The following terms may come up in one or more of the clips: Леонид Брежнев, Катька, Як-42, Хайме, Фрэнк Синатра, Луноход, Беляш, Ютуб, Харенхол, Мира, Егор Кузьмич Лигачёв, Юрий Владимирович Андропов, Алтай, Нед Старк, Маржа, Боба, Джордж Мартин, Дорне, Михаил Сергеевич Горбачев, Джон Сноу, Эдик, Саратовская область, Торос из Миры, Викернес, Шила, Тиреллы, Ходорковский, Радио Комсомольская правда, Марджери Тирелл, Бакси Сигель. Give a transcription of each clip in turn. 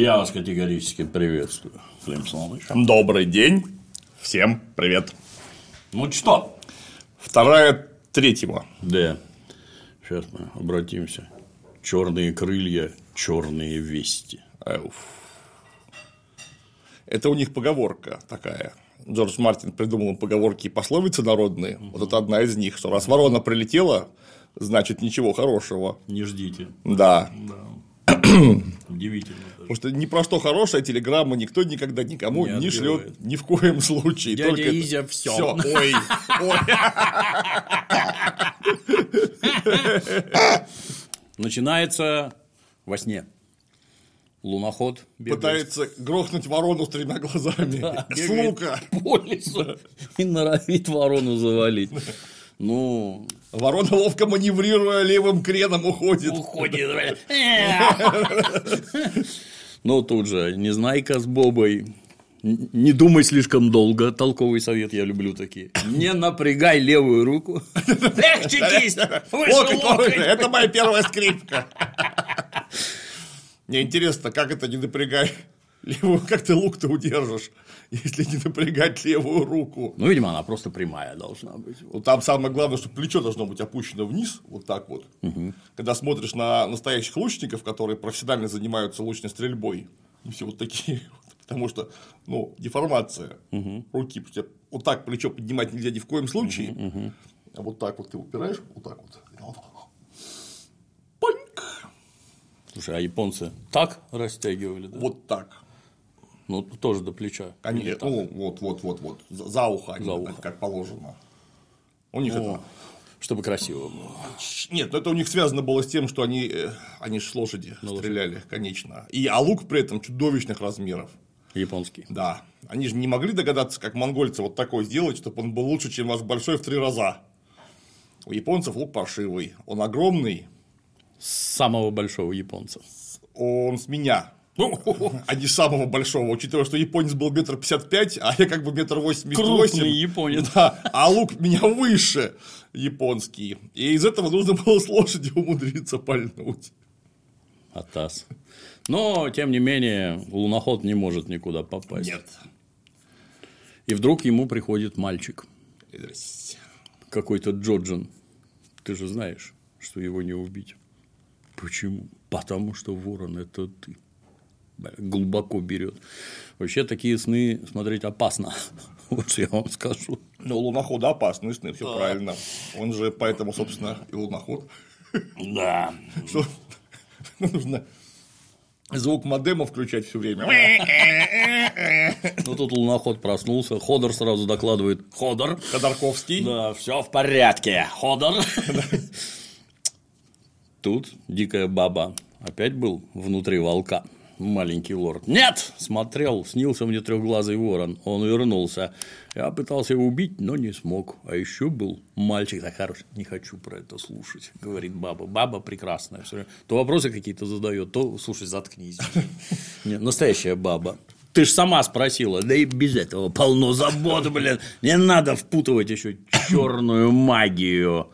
Я вас категорически приветствую, Клим Соломонович. Добрый день. Всем привет. Ну что? Вторая третьего. Да. Сейчас мы обратимся. Черные крылья, черные вести. Ауф. Это у них поговорка такая. Джордж Мартин придумал поговорки и пословицы народные. Вот это одна из них, что раз ворона прилетела, значит ничего хорошего. Не ждите. Да. Удивительно. Потому что ни про что хорошее телеграммы никто никогда никому не шлет ни в коем случае. Дядя только Изя, все. Ой. Начинается во сне. Луноход бегает. Пытается грохнуть ворону с тремя глазами. Да, с лука. По лесу. И норовит ворону завалить. Ну. Ворона, ловко маневрируя левым креном, уходит. Уходит. Ну, тут же Незнайка с Бобой. Не думай слишком долго. Толковый совет, я люблю такие. Не напрягай левую руку. Эх, чекист! Это моя первая скрипка. Мне интересно, как это не напрягай левую, как ты лук-то удержишь, если не напрягать левую руку? Ну, видимо, она просто прямая должна быть. Вот там самое главное, что плечо должно быть опущено вниз, вот так вот. Угу. Когда смотришь на настоящих лучников, которые профессионально занимаются лучной стрельбой, и все вот такие, потому что, ну, деформация руки, вот так плечо поднимать нельзя ни в коем случае, а вот так вот ты упираешь, вот так вот. Слушай, а японцы так растягивали, да? Вот так. Ну, тоже до плеча. Они, ну, вот. За ухо, они, за ухо. Как положено. У них это. Чтобы красиво было. Нет, это у них связано было с тем, что они ж лошади стреляли, конечно. А лук при этом чудовищных размеров. Японский. Да. Они же не могли догадаться, как монгольцы вот такой сделать, чтобы он был лучше, чем ваш большой в 3 раза. У японцев лук паршивый. Он огромный. Самого большого японца. Он с меня. А не самого большого. Учитывая, что японец был 1,55 м, а я как бы 1,88 м. Крупный японец. Да, а лук меня выше японский. И из этого нужно было с лошади умудриться пальнуть. Атас. Но, тем не менее, луноход не может никуда попасть. Нет. И вдруг ему приходит мальчик. Здрасте. Какой-то Джоджен. Ты же знаешь, что его не убить. Почему? Потому что ворон – это ты. Глубоко берет. Вообще, такие сны смотреть опасно. Вот что я вам скажу. Но лунохода опасные сны, все правильно. Он же поэтому, собственно, и луноход. Да. Что нужно звук модема включать все время. Ну, тут луноход проснулся. Ходор сразу докладывает. Ходор. Ходорковский. Да, все в порядке. Ходор. Тут дикая баба. Опять был внутри волка. Маленький лорд. Нет! Смотрел, снился мне трехглазый ворон. Он вернулся. Я пытался его убить, но не смог. А еще был мальчик. Да, хороший. Не хочу про это слушать, говорит баба. Баба прекрасная. То вопросы какие-то задает, то слушай, заткнись. Настоящая баба. Ты ж сама спросила, да и без этого полно забот, блин. Не надо впутывать еще черную магию.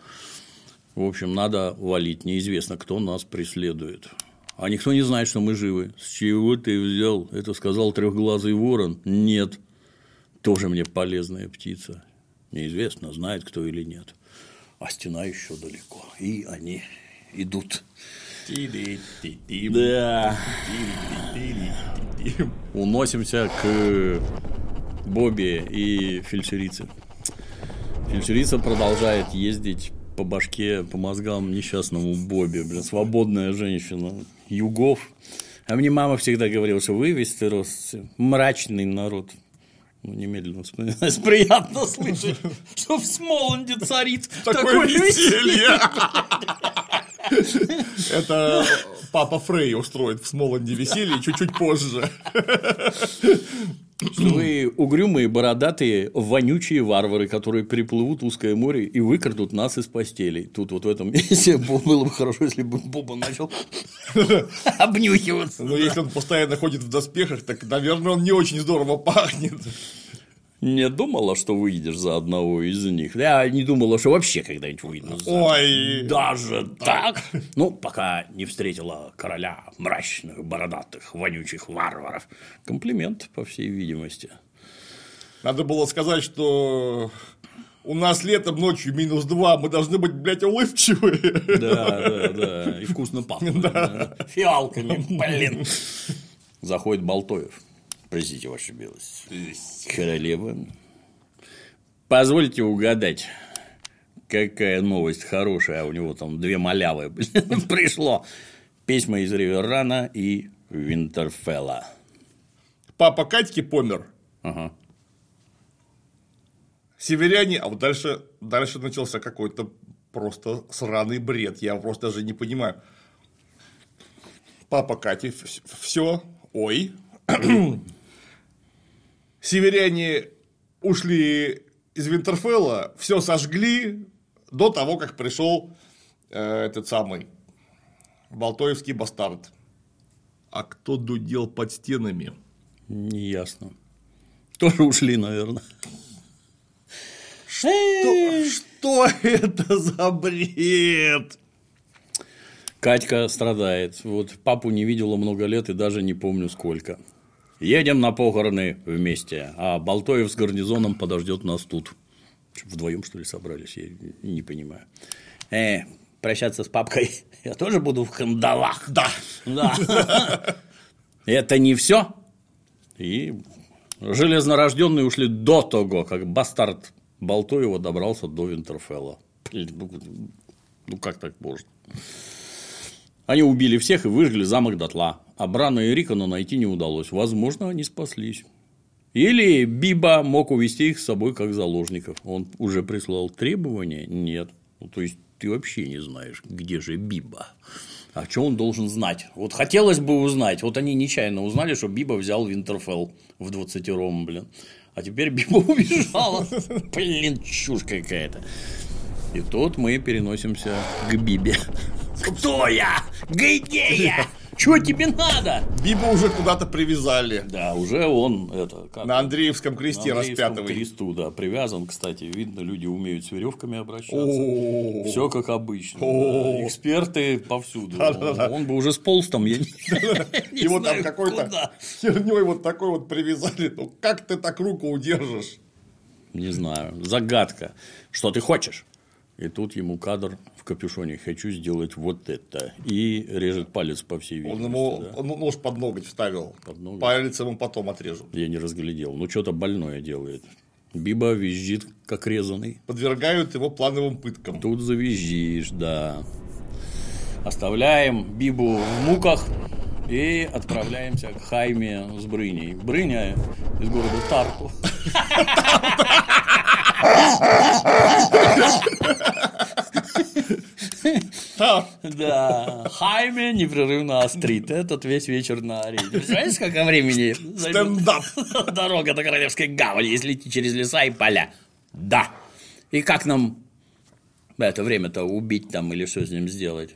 В общем, надо валить. Неизвестно, кто нас преследует. А никто не знает, что мы живы. С чего ты взял? Это сказал трехглазый ворон. Нет. Тоже мне полезная птица. Неизвестно, знает кто или нет. А стена еще далеко. И они идут. Да. Уносимся к Бобе и фельдшерице. Фельдшерица продолжает ездить по башке, по мозгам несчастному Бобе, блин, свободная женщина, югов. А мне мама всегда говорила, что вы, вестеросцы, мрачный народ. Ну, немедленно вспоминать. Приятно слышать, что в Смоланде царит такое веселье. Это папа Фрей устроит в Смоланде веселье чуть-чуть позже. Что вы угрюмые, бородатые, вонючие варвары, которые переплывут узкое море и выкрадут нас из постелей. Тут вот в этом месте было бы хорошо, если бы Боба начал обнюхиваться. Но если он постоянно ходит в доспехах, так, наверное, он не очень здорово пахнет. Не думала, что выйдешь за одного из них? Я не думала, что вообще когда-нибудь выйду за... Ой! Даже так? Ну, пока не встретила короля мрачных, бородатых, вонючих варваров. Комплимент, по всей видимости. Надо было сказать, что... У нас летом ночью -2, мы должны быть, блядь, улыбчивые. Да. И вкусно пахнет. Да. Фиалками, блин. Заходит Болтоев. Простите, ваша белость. Королева. Позвольте угадать, какая новость хорошая. У него там 2 малявы. Пришло. Письма из Риверана и Винтерфелла. Папа Катьки помер. Ага. Северяне, а вот дальше начался какой-то просто сраный бред. Я просто даже не понимаю. Папа Кати, все, ой. Северяне ушли из Винтерфелла, все сожгли до того, как пришел этот самый Болтоевский бастард. А кто дудел под стенами? Неясно. Тоже ушли, наверное. Что это за бред? Катька страдает. Вот папу не видела много лет и даже не помню сколько. Едем на похороны вместе, а Болтоев с гарнизоном подождет нас тут. Вдвоем, что ли, собрались? Я не понимаю. Прощаться с папкой я тоже буду в кандалах. Да. Это не все. И железнорожденные ушли до того, как бастард Болтоева добрался до Винтерфелла. Ну, как так можно? Они убили всех и выжгли замок дотла. А Брана и Рикона найти не удалось. Возможно, они спаслись. Или Биба мог увести их с собой как заложников. Он уже прислал требования? Нет. Ну, то есть, ты вообще не знаешь, где же Биба. А что он должен знать? Вот хотелось бы узнать. Вот они нечаянно узнали, что Биба взял Винтерфелл в 20-ром, блин. А теперь Биба убежала. Блин, чушь какая-то. И тут мы переносимся к Бибе. Кто я? Где я? Чего тебе надо? Бибу уже куда-то привязали. Да, уже он на Андреевском кресте распятывает. На Андреевском кресту, да, привязан, кстати. Видно, люди умеют с веревками обращаться. Все как обычно. Эксперты повсюду. Он бы уже сполз там. Его там какой-то херней вот такой вот привязали. Ну, как ты так руку удержишь? Не знаю. Загадка. Что ты хочешь? И тут ему кадр в капюшоне. Хочу сделать вот это. И режет палец, по всей видимости. Он ему нож под ноготь вставил. Палец ему потом отрежут. Я не разглядел. Ну, что-то больное делает. Биба визжит, как резанный. Подвергают его плановым пыткам. Тут завизжишь, да. Оставляем Бибу в муках. И отправляемся к Хайме с Брыней. Брыня из города Тарту. Да, Хайме непрерывно острит. Этот весь вечер на арене. Представляете, сколько времени? Стендап. Дорога до Королевской гавани, если идти через леса и поля. Да. И как нам это время-то убить там или что с ним сделать?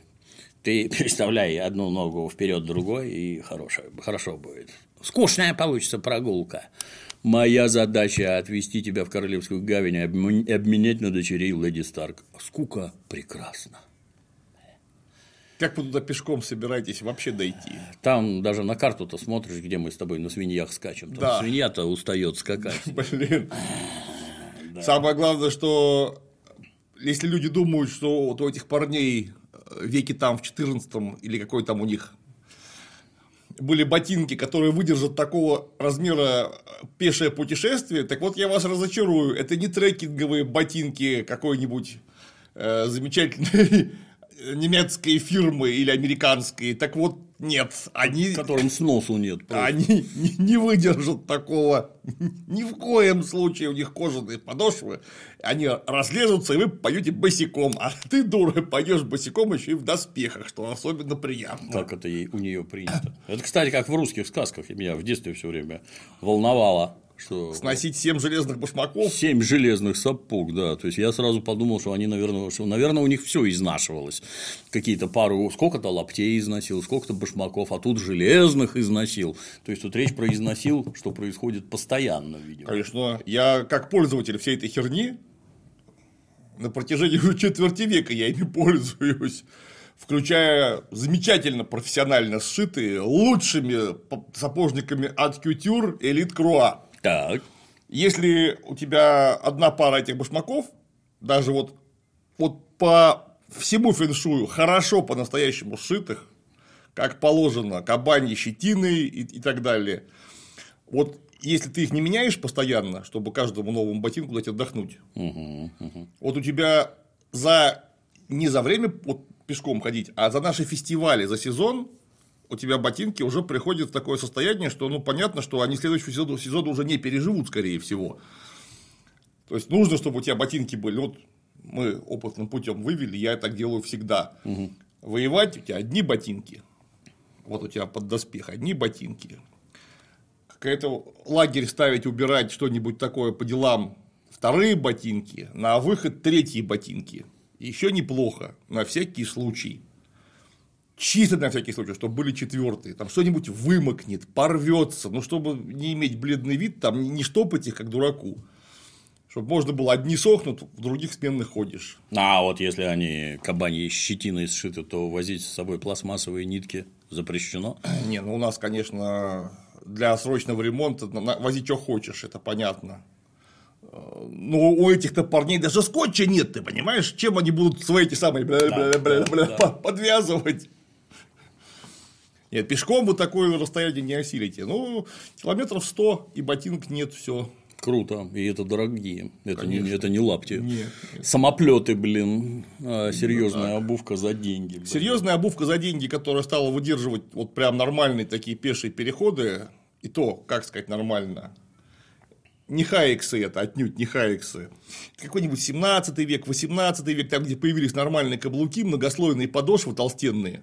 Ты переставляй одну ногу вперед, другой, и хорошо будет. Скучная получится прогулка. Моя задача – отвезти тебя в Королевскую гавань и обменять на дочерей леди Старк. Скука прекрасна. Как вы туда пешком собираетесь вообще дойти? Там даже на карту-то смотришь, где мы с тобой на свиньях скачем. Там да. Свинья-то устает скакать. Блин. Да. Самое главное, что если люди думают, что вот у этих парней... веке там в 14-м или какой там у них были ботинки, которые выдержат такого размера пешее путешествие, так вот я вас разочарую. Это не трекинговые ботинки какой-нибудь замечательной немецкой фирмы или американской. Так вот, нет. Они... Которым сносу нет. Просто. Они не выдержат такого. Ни в коем случае, у них кожаные подошвы. Они разлезутся, и вы поете босиком. А ты, дура, поешь босиком еще и в доспехах, что особенно приятно. Как это у нее принято. Это, кстати, как в русских сказках. Меня в детстве все время волновало. что... Сносить 7 железных башмаков? 7 железных сапог, да. То есть, я сразу подумал, что они, наверное, у них все изнашивалось. Какие-то пару... Сколько-то лаптей износил, сколько-то башмаков, а тут железных износил. То есть, тут речь про износил, что происходит постоянно, видимо. Конечно. Я, как пользователь всей этой херни, на протяжении четверти века я ими пользуюсь. Включая замечательно профессионально сшитые лучшими сапожниками от Кютюр Элит Круа. Так. Если у тебя одна пара этих башмаков, даже вот по всему фэншую хорошо по-настоящему сшитых, как положено, кабаньи щетины и так далее. Вот если ты их не меняешь постоянно, чтобы каждому новому ботинку дать отдохнуть, вот у тебя не за время... пешком ходить, а за наши фестивали, за сезон у тебя ботинки уже приходят в такое состояние, что понятно, что они следующий сезон уже не переживут, скорее всего. То есть, нужно, чтобы у тебя ботинки были. Вот мы опытным путем вывели, я так делаю всегда. Угу. Воевать у тебя одни ботинки. Вот у тебя под доспех одни ботинки. Какой-то лагерь ставить, убирать, что-нибудь такое по делам. Вторые ботинки, на выход третьи ботинки. Еще неплохо, на всякий случай. Чисто на всякий случай, чтобы были четвертые. Там что-нибудь вымокнет, порвется. Но чтобы не иметь бледный вид, там не штопать их, как дураку. Чтобы можно было, одни сохнут, в других сменных ходишь. А вот если они кабаньи щетиной сшиты, то возить с собой пластмассовые нитки запрещено? Не, у нас, конечно, для срочного ремонта возить что хочешь, это понятно. Но у этих-то парней даже скотча нет, ты понимаешь? Чем они будут свои эти самые подвязывать? Нет, пешком вы такое расстояние не осилите. Километров 100 и ботинок нет, все. Круто. И это дорогие. Это не лапти. Нет. Самоплеты, серьезная обувка за деньги. Серьезная обувка за деньги, которая стала выдерживать прям нормальные такие пешие переходы. И то, как сказать, нормально. Не хайексы это, отнюдь не хайексы. Какой-нибудь 17 век, 18 век, там, где появились нормальные каблуки, многослойные подошвы толстенные.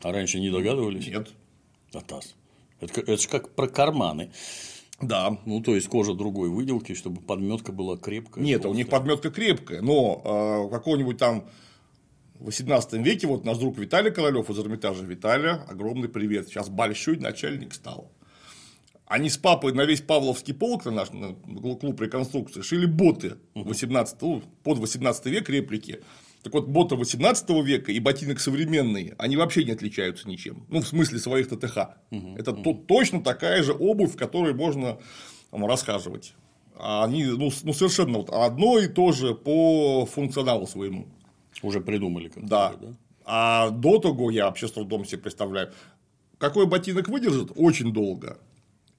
А раньше не догадывались? Нет. Атас. Это же как про карманы. Да. То есть, кожа другой выделки, чтобы подметка была крепкая. Нет, у них подметка крепкая, но какого-нибудь там в 18 веке наш друг Виталий Королёв из Эрмитажа. Виталя, огромный привет. Сейчас большой начальник стал. Они с папой на весь Павловский полк, на клуб реконструкции, шили боты 18-го, под 18 век реплики. Так вот, боты 18 века и ботинок современный, они вообще не отличаются ничем. В смысле своих ТТХ. Это точно такая же обувь, в которой можно расхаживать. А они совершенно одно и то же по функционалу своему. Уже придумали как-то. Да. А до того я вообще с трудом себе представляю. Какой ботинок выдержит? Очень долго.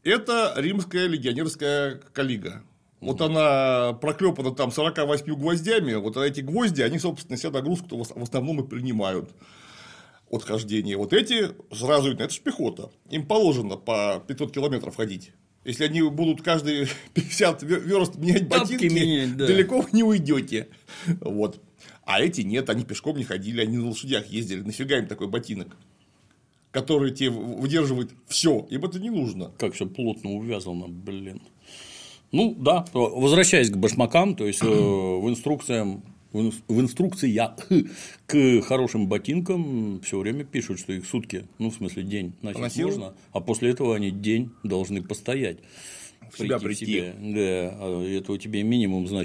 Это римская легионерская калига. Она проклепана там 48 гвоздями. Эти гвозди, они, собственно, себе нагрузку в основном и принимают от хождения. Эти сразу видно, это же пехота. Им положено по 500 километров ходить. Если они будут каждые 50 верст менять ботинки, далеко не уйдете. А эти нет, они пешком не ходили, они на лошадях ездили. Нафига им такой ботинок? Который тебе выдерживает все, им это не нужно. Как все плотно увязано, да, возвращаясь к башмакам, то есть в инструкциях к хорошим ботинкам все время пишут, что их сутки, день носить можно, а после этого они день должны постоять. В себя прийти. Да, этого тебе минимум, 2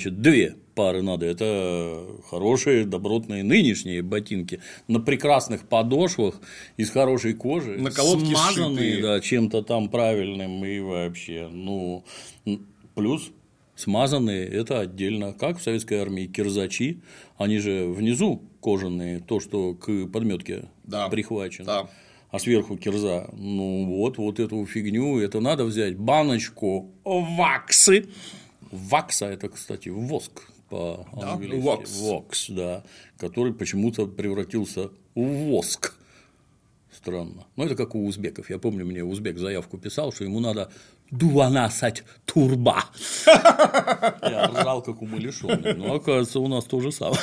пары надо. Это хорошие, добротные нынешние ботинки. На прекрасных подошвах, из хорошей кожи. На колодке смазанные, да, чем-то там правильным и вообще. Плюс смазанные – это отдельно. Как в советской армии кирзачи, они же внизу кожаные, то, что к подметке прихвачено. Да. А сверху кирза, эту фигню, это надо взять баночку ваксы. Вакса – это, кстати, воск по-английски. Да, вокс, да, который почему-то превратился в воск. Странно. Это как у узбеков. Я помню, мне узбек заявку писал, что ему надо 12 турба. Я ржал, как умалишённый. Оказывается, у нас то же самое.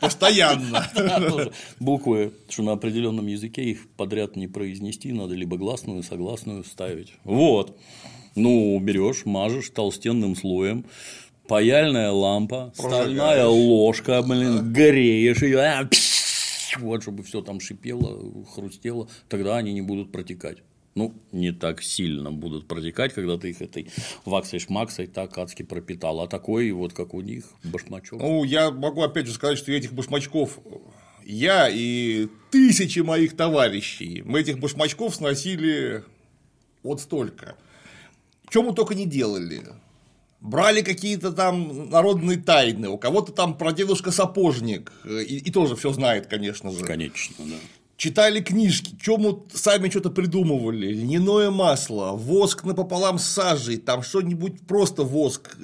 Постоянно. Буквы, что на определенном языке их подряд не произнести, надо либо гласную, согласную ставить. Ну, берешь, мажешь толстенным слоем. Паяльная лампа, стальная ложка, блин, греешь ее, вот, чтобы все там шипело, хрустело, тогда они не будут протекать. Ну, не так сильно будут протекать, когда ты их этой ваксой-шмаксой так адски пропитал. А такой вот, как у них, башмачок. Ну, я могу опять же сказать, что этих башмачков я и тысячи моих товарищей, мы этих башмачков сносили вот столько. Чем мы только не делали. Брали какие-то там народные тайны, у кого-то там прадедушка сапожник, и тоже все знает, конечно же. Конечно, да. Читали книжки, чему сами что-то придумывали, льняное масло, воск напополам с сажей, там что-нибудь просто воск.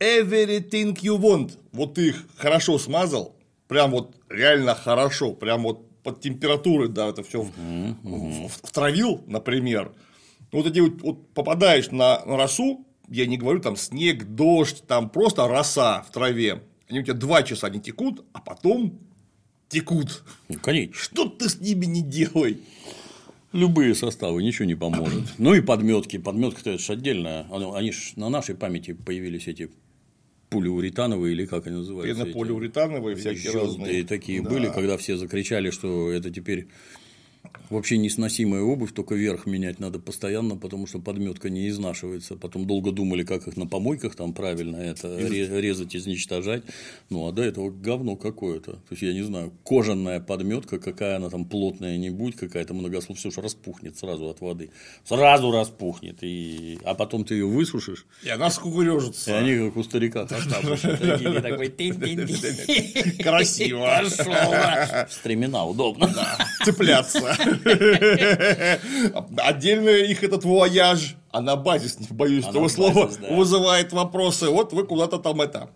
Everything you want. Вот ты их хорошо смазал, прям вот реально хорошо, прям вот под температурой, да, это все втравил, например. Вот эти вот попадаешь на росу, я не говорю там снег, дождь, там просто роса в траве. Они у тебя 2 часа не текут, а потом текут. Ну, конечно. Что ты с ними не делай? Любые составы, ничего не поможет. Ну и подметки. Подметки-то это же отдельно. Они же на нашей памяти появились эти полиуретановые, или как они называются? Полиуретановые всякие разные. Такие да. Были, когда все закричали, что это теперь вообще несносимая обувь, только верх менять надо постоянно, потому что подметка не изнашивается. Потом долго думали, как их на помойках там правильно это резать, изничтожать. Ну, а до этого говно какое-то. То есть, я не знаю, кожаная подметка, какая она там плотная не будет, какая-то многословная, все же распухнет сразу от воды. Сразу распухнет. И... А потом ты ее высушишь. И она скукурёжится. И они, как у старика, такой красиво. Стремена удобно. Цепляться. Отдельно их этот вояж, а на базис, не боюсь этого слова, вызывает вопросы. Вот вы куда-то там это.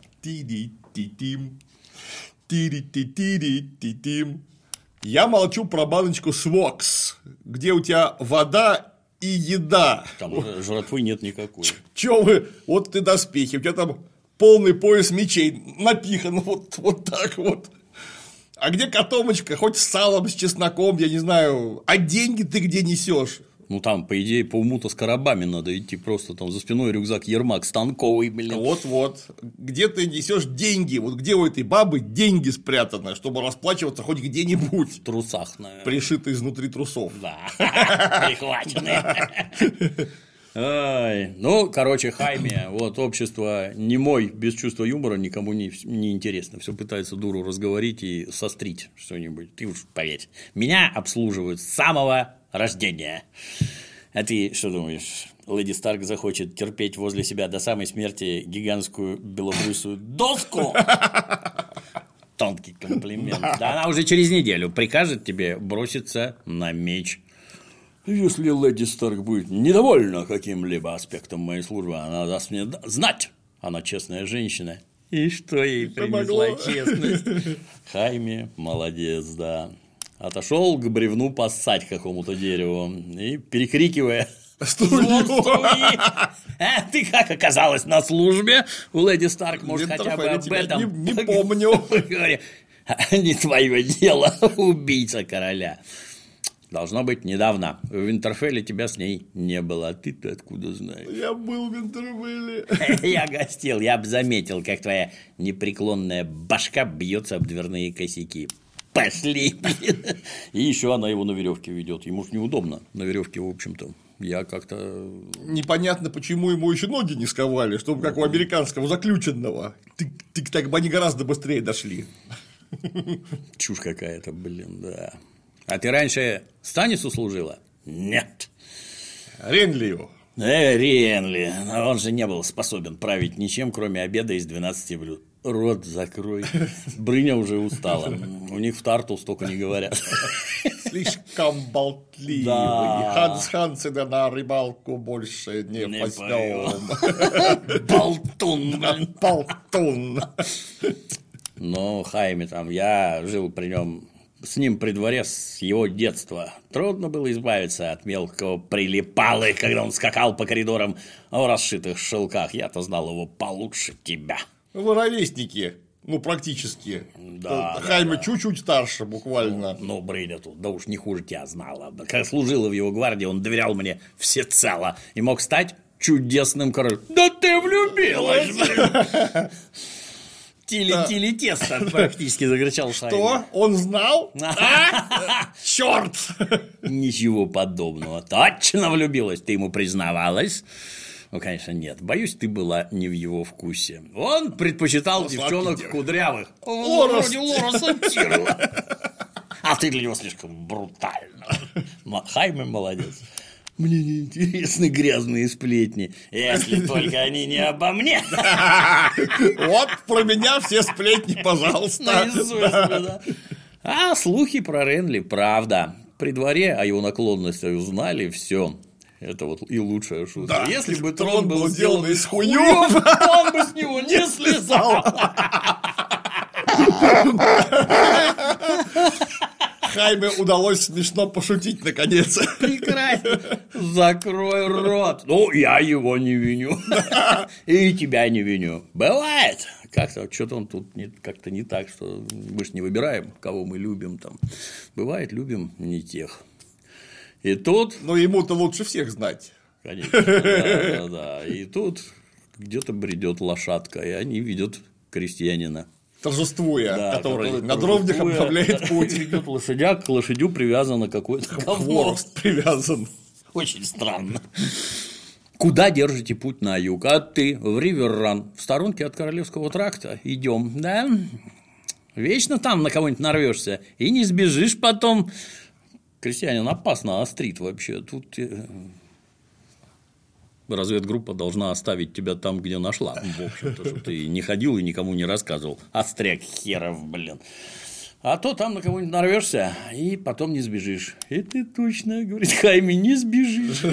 Я молчу про баночку Свокс, где у тебя вода и еда. Там жратвы нет никакой. Чё вы? Вот ты доспехи, у тебя там полный пояс мечей напихан вот так вот. А где котомочка? Хоть с салом, с чесноком, я не знаю. А деньги ты где несешь? Ну, там, по идее, по уму-то с коробами надо идти. Просто там за спиной рюкзак, ермак станковый, блин. Вот-вот. Где ты несешь деньги? Вот где у этой бабы деньги спрятаны, чтобы расплачиваться хоть где-нибудь? В трусах, наверное. Пришиты изнутри трусов. Да. Прихвачены. Ай, ну, короче, Хайме, вот общество немой, без чувства юмора, никому не интересно. Все пытается дуру разговорить и сострить что-нибудь. Ты уж поверь, меня обслуживают с самого рождения. А ты что думаешь, леди Старк захочет терпеть возле себя до самой смерти гигантскую белобрысую доску? Тонкий комплимент. Да она уже через неделю прикажет тебе броситься на меч. Если леди Старк будет недовольна каким-либо аспектом моей службы, она даст мне знать. Она честная женщина. И что ей принесла честность? Хайме молодец, да. Отошел к бревну поссать какому-то дереву и, перекрикивая звон струи, ты как оказалась на службе у леди Старк, может, хотя бы об этом не помню. Не твое дело, убийца короля. Должно быть, недавно. В Винтерфелле тебя с ней не было. А ты-то откуда знаешь? Я был в Винтерфелле. Я гостил. Я бы заметил, как твоя непреклонная башка бьется об дверные косяки. Пошли. И еще она его на веревке ведет. Ему ж неудобно. На веревке, в общем-то. Я как-то... Непонятно, почему ему еще ноги не сковали, чтобы как у американского заключенного. Так бы они гораздо быстрее дошли. Чушь какая-то, блин, да. А ты раньше Станису служила? Нет. Ренлию. Ренли. Но он же не был способен править ничем, кроме обеда из 12 блюд. Рот закрой. Брыня уже устала. У них в Тарту столько не говорят. Слишком болтливый. Да. Ханс Хансена на рыбалку больше не возьмем. Болтун. Ну, Хайме там, я жил при нем. С ним при дворе с его детства. Трудно было избавиться от мелкого прилипалы, когда он скакал по коридорам в расшитых шелках. Я-то знал его получше тебя. Вы ровесники. Ну, практически. Да, Хайме чуть-чуть старше, буквально. Ну, Брыня тут, да уж не хуже тебя знала. Когда служила в его гвардии, он доверял мне всецело. И мог стать чудесным королем. Да ты влюбилась! Тили-тили-тесто практически закричал Хайме. Что? Он знал? Черт! Ничего подобного. Точно влюбилась. Ты ему признавалась? Ну, конечно, нет. Боюсь, ты была не в его вкусе. Он предпочитал девчонок кудрявых. Вроде Лораса Тирелла. А ты для него слишком брутально. Хайме молодец. Мне не интересны грязные сплетни. Если только они не обо мне. Вот про меня все сплетни, пожалуйста. А слухи про Ренли правда. При дворе о его наклонностях узнали все. Это вот и лучшая шутка. Да, если бы трон был сделан из хуёв, он бы с него не слезал. Хайме удалось смешно пошутить, наконец. Прекрасно. Закрой рот. Ну, я его не виню. И тебя не виню. Бывает. Как-то что-то он тут как-то не так, что мы же не выбираем, кого мы любим. Там. Бывает, любим не тех. И тут... Ну, ему-то лучше всех знать. Конечно, да. И тут где-то бредет лошадка, и они видят крестьянина. Торжествуя, да, который на дровнях обновляет путь. Ведет лошадяк, к лошадю привязано какой-то хворост. Привязан. Очень странно. Куда держите путь на юг? А ты в Риверран, в сторонке от Королевского тракта. Идем, да? Вечно там на кого-нибудь нарвешься и не сбежишь потом... Крестьянин опасно острит вообще. Тут разведгруппа должна оставить тебя там, где нашла. В общем-то, чтобы ты не ходил и никому не рассказывал. Остряк херов, блин. А то там на кого-нибудь нарвешься и потом не сбежишь. И ты точно, говорит Хайме, не сбежишь,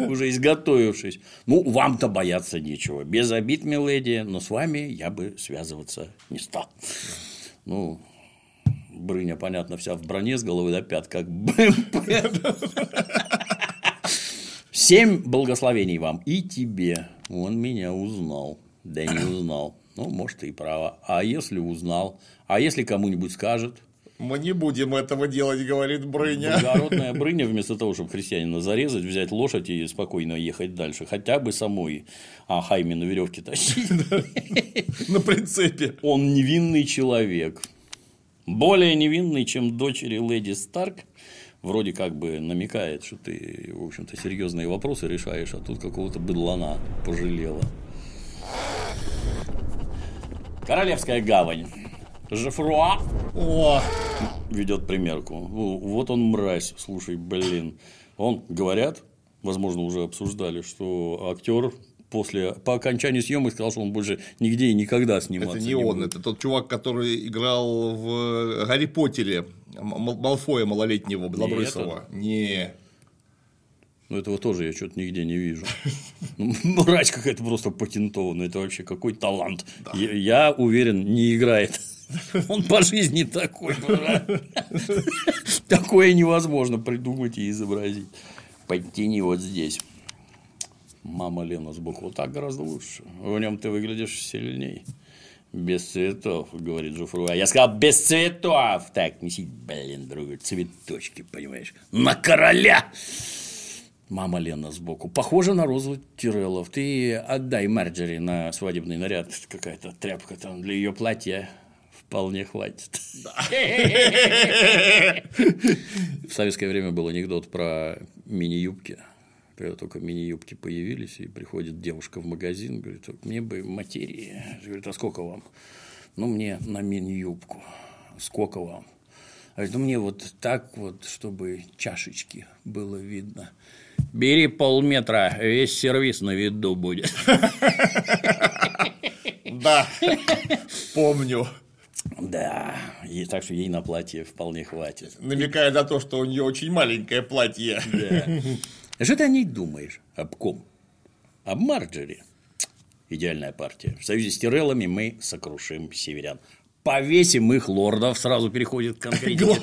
уже изготовившись. Ну, вам-то бояться нечего. Без обид, миледи, но с вами я бы связываться не стал. Ну... Брыня, понятно, вся в броне с головы до пят, как БМП. 7 благословений вам и тебе. Он меня узнал. Да не узнал. Ну, может, и право. А если узнал? А если кому-нибудь скажет? Мы не будем этого делать, говорит Брыня. Благородная Брыня, вместо того, чтобы крестьянина зарезать, взять лошадь и спокойно ехать дальше. Хотя бы самой. А Хайме на веревке тащить. На принципе. Он невинный человек. Более невинный, чем дочери леди Старк, вроде как бы намекает, что ты, в общем-то, серьезные вопросы решаешь, а тут какого-то быдлана пожалела. Королевская гавань. Жофруа ведет примерку. Вот он мразь, слушай, блин. Он, говорят, возможно, уже обсуждали, что актер... По окончании съемок сказал, что он больше нигде и никогда сниматься не будет. Это не он, это тот чувак, который играл в Гарри Поттере Малфоя малолетнего Белобрысова. Не. Ну, этого тоже я что-то нигде не вижу. Мразь какая-то просто патентованная. Это вообще какой талант. Я уверен, не играет. Он по жизни такой. Такое невозможно придумать и изобразить. Подтяни вот здесь. Мама Лена сбоку. Вот так гораздо лучше. В нем ты выглядишь сильней. Без цветов, говорит Жофруа. Я сказал, без цветов. Так, неси, блин, другой цветочки, понимаешь. На короля. Мама Лена сбоку. Похоже на розу Тиреллов. Ты отдай Марджери на свадебный наряд. Какая-то тряпка там для ее платья. Вполне хватит. В советское время был анекдот про мини-юбки. Когда только мини-юбки появились, и приходит девушка в магазин, говорит, мне бы материи. Говорит, а сколько вам? Ну, мне на мини-юбку. Сколько вам? Говорит, ну, мне вот так вот, чтобы чашечки было видно. Бери полметра, весь сервис на виду будет. Да, помню. Да, и так что ей на платье вполне хватит. Намекая на то, что у нее очень маленькое платье. Что ты о ней думаешь? Об ком? Об Марджери. Идеальная партия. В союзе с Тиреллами мы сокрушим северян. Повесим их лордов. Сразу переходит к конкретике.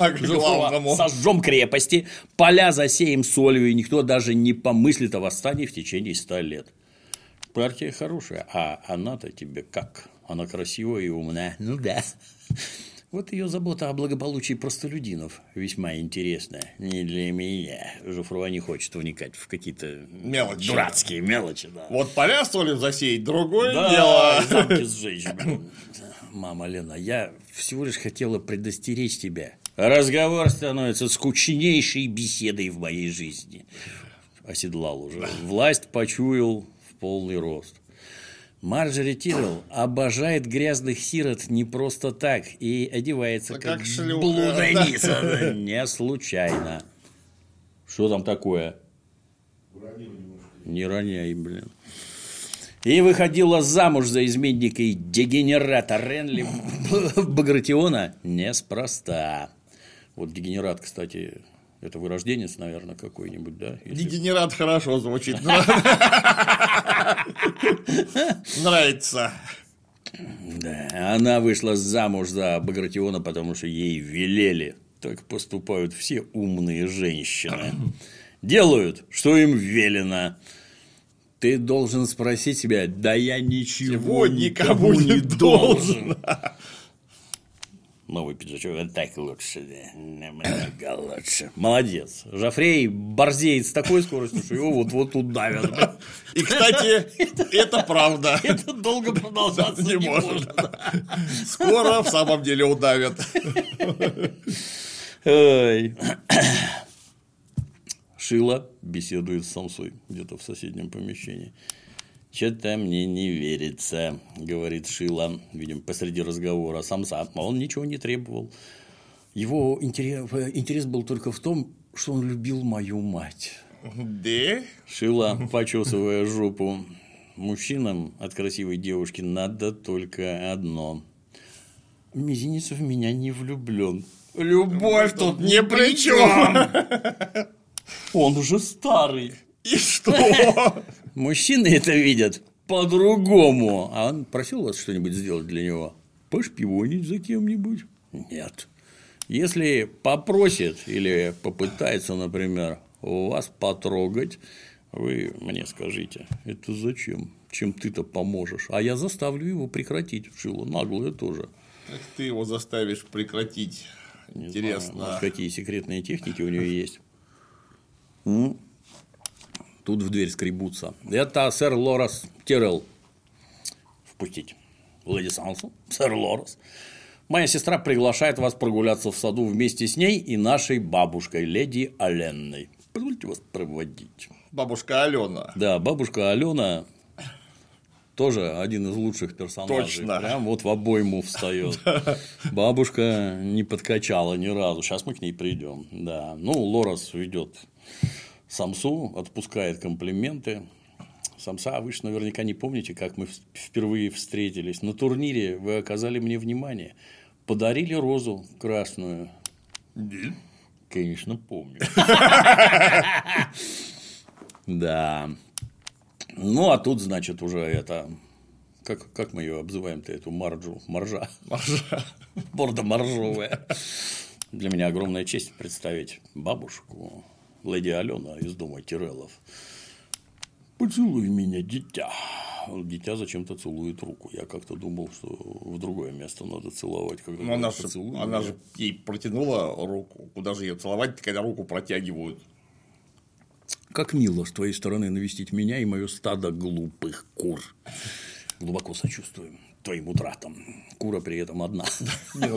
Сожжем крепости. Поля засеем солью. И никто даже не помыслит о восстании в течение 100 лет. Партия хорошая. А она-то тебе как? Она красивая и умная. Ну да. Вот ее забота о благополучии простолюдинов весьма интересна. Не для меня. Жофруа не хочет вникать в какие-то мелочи. Дурацкие мелочи. Да. Вот поляствовали засеять, другое дело. Замки сжечь. Мама Лена, я всего лишь хотела предостеречь тебя. Разговор становится скучнейшей беседой в моей жизни. Оседлал уже. Власть почуял в полный рост. Марджери Тирелл обожает грязных сирот не просто так и одевается как блудница. Да. Не случайно. Что там такое? Не роняй, блин. И выходила замуж за изменника и дегенерата Ренли Багратиона неспроста. Вот дегенерат, кстати, это вырожденец, наверное, какой-нибудь, да? Если... Дегенерат хорошо звучит. Нравится. Да, она вышла замуж за Багратиона, потому что ей велели. Так поступают все умные женщины. Делают, что им велено. Ты должен спросить себя, да я ничего никому не должен. Новый пиджачок, а так лучше, да, намного лучше. Молодец. Жоффрей борзеет с такой скоростью, что его вот-вот удавят. И, кстати, это правда. Это долго продолжаться не может. Скоро в самом деле удавят. Шила беседует с Сансой где-то в соседнем помещении. «Чё-то мне не верится», – говорит Шила, видимо, посреди разговора. Санса, а он ничего не требовал. Его интерес был только в том, что он любил мою мать. «Да?» Шила, почесывая жопу. «Мужчинам от красивой девушки надо только одно. Мизинец в меня не влюблен. Любовь тут ни при чем. Он уже старый. И что?» Мужчины это видят по-другому. А он просил вас что-нибудь сделать для него? Пошпионить за кем-нибудь? Нет. Если попросит или попытается, например, вас потрогать, вы мне скажите, это зачем? Чем ты-то поможешь? А я заставлю его прекратить. Шило наглое тоже. Как ты его заставишь прекратить? Интересно. Не знаю, может, какие секретные техники у него есть? Тут в дверь скребутся. Это сэр Лорас Тирелл. Впустить. Леди Сансу, сэр Лорас. Моя сестра приглашает вас прогуляться в саду вместе с ней и нашей бабушкой, леди Аленной. Позвольте вас проводить. Бабушка Алена. Да, бабушка Алена тоже один из лучших персонажей. Точно. Прям вот в обойму встает. Бабушка не подкачала ни разу. Сейчас мы к ней придем. Да. Ну, Лорас ведет Самсу, отпускает комплименты. Самса, а вы же наверняка не помните, как мы впервые встретились. На турнире вы оказали мне внимание. Подарили розу красную. Да. Конечно, помню. Да. Ну, а тут, значит, уже это... Как мы ее обзываем-то, эту Марджу? Маржа. Маржа. Борда Маржовая. Для меня огромная честь представить бабушку. Леди Алена из дома Тиреллов. Поцелуй меня, дитя. Дитя зачем-то целует руку. Я как-то думал, что в другое место надо целовать. Когда она же ей протянула руку. Куда же ее целовать, когда руку протягивают? Как мило с твоей стороны навестить меня и мое стадо глупых кур. Глубоко сочувствуем твоим утратам. Кура при этом одна.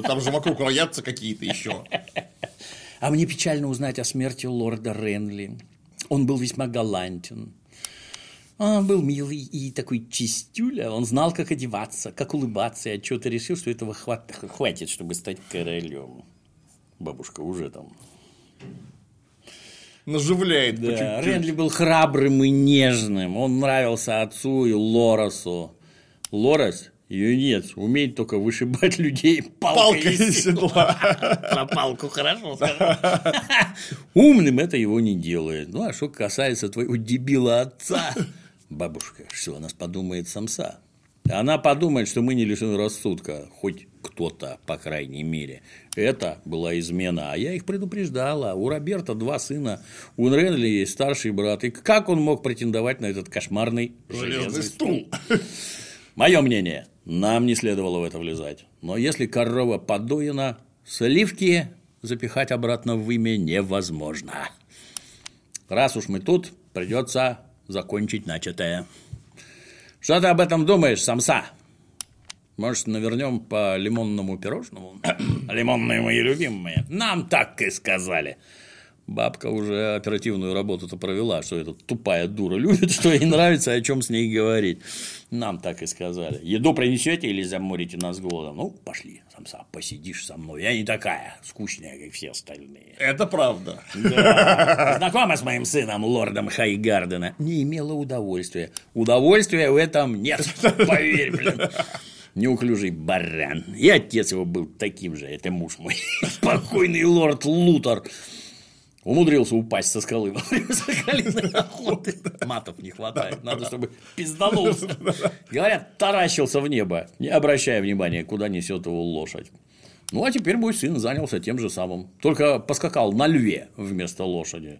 Там же вокруг роятся какие-то еще. А мне печально узнать о смерти лорда Ренли. Он был весьма галантен. Он был милый и такой чистюля. Он знал, как одеваться, как улыбаться. И отчего-то решил, что этого хватит, чтобы стать королем. Бабушка уже там... Наживляет. Да, по чуть-чуть. Ренли был храбрым и нежным. Он нравился отцу и Лорасу. Лорас... Юнец умеет только вышибать людей палкой из седла. Про палку хорошо сказал. Умным это его не делает. Ну, а что касается твоего дебила отца, бабушка, что о нас подумает Самса? Она подумает, что мы не лишены рассудка. Хоть кто-то, по крайней мере. Это была измена. А я их предупреждала. У Роберта 2 сына. У Ренли есть старший брат. И как он мог претендовать на этот кошмарный железный стул? Мое мнение. Нам не следовало в это влезать. Но если корова подуяна, сливки запихать обратно в имя невозможно. Раз уж мы тут, придется закончить начатое. Что ты об этом думаешь, самса? Может, навернем по лимонному пирожному? Лимонные мои любимые. Нам так и сказали. Бабка уже оперативную работу-то провела, что эта тупая дура любит, что ей нравится, о чем с ней говорить. Нам так и сказали. Еду принесете или заморите нас голодом? Ну, пошли, самса, посидишь со мной. Я не такая скучная, как все остальные. Это правда. Да. Знакома с моим сыном, лордом Хайгардена. Не имела удовольствия. Удовольствия в этом нет. Поверь, блин. Неуклюжий баран. И отец его был таким же. Это муж мой. Спокойный лорд Лутер. Умудрился упасть со скалы во время соколиной охоты. Матов не хватает. Надо, чтобы пизданулся. Говорят, таращился в небо, не обращая внимания, куда несет его лошадь. Ну, а теперь мой сын занялся тем же самым. Только поскакал на льве вместо лошади.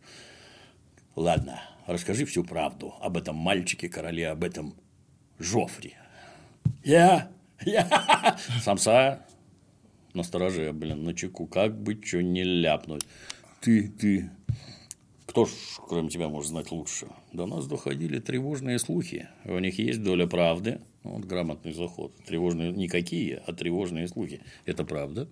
Ладно, расскажи всю правду об этом мальчике, короле, об этом Жоффри. Я. Самса настороже, блин, на чеку. Как бы что не ляпнуть. Ты. Кто ж, кроме тебя, может знать лучше? До нас доходили тревожные слухи. У них есть доля правды. Вот грамотный заход. Тревожные никакие, а тревожные слухи. Это правда.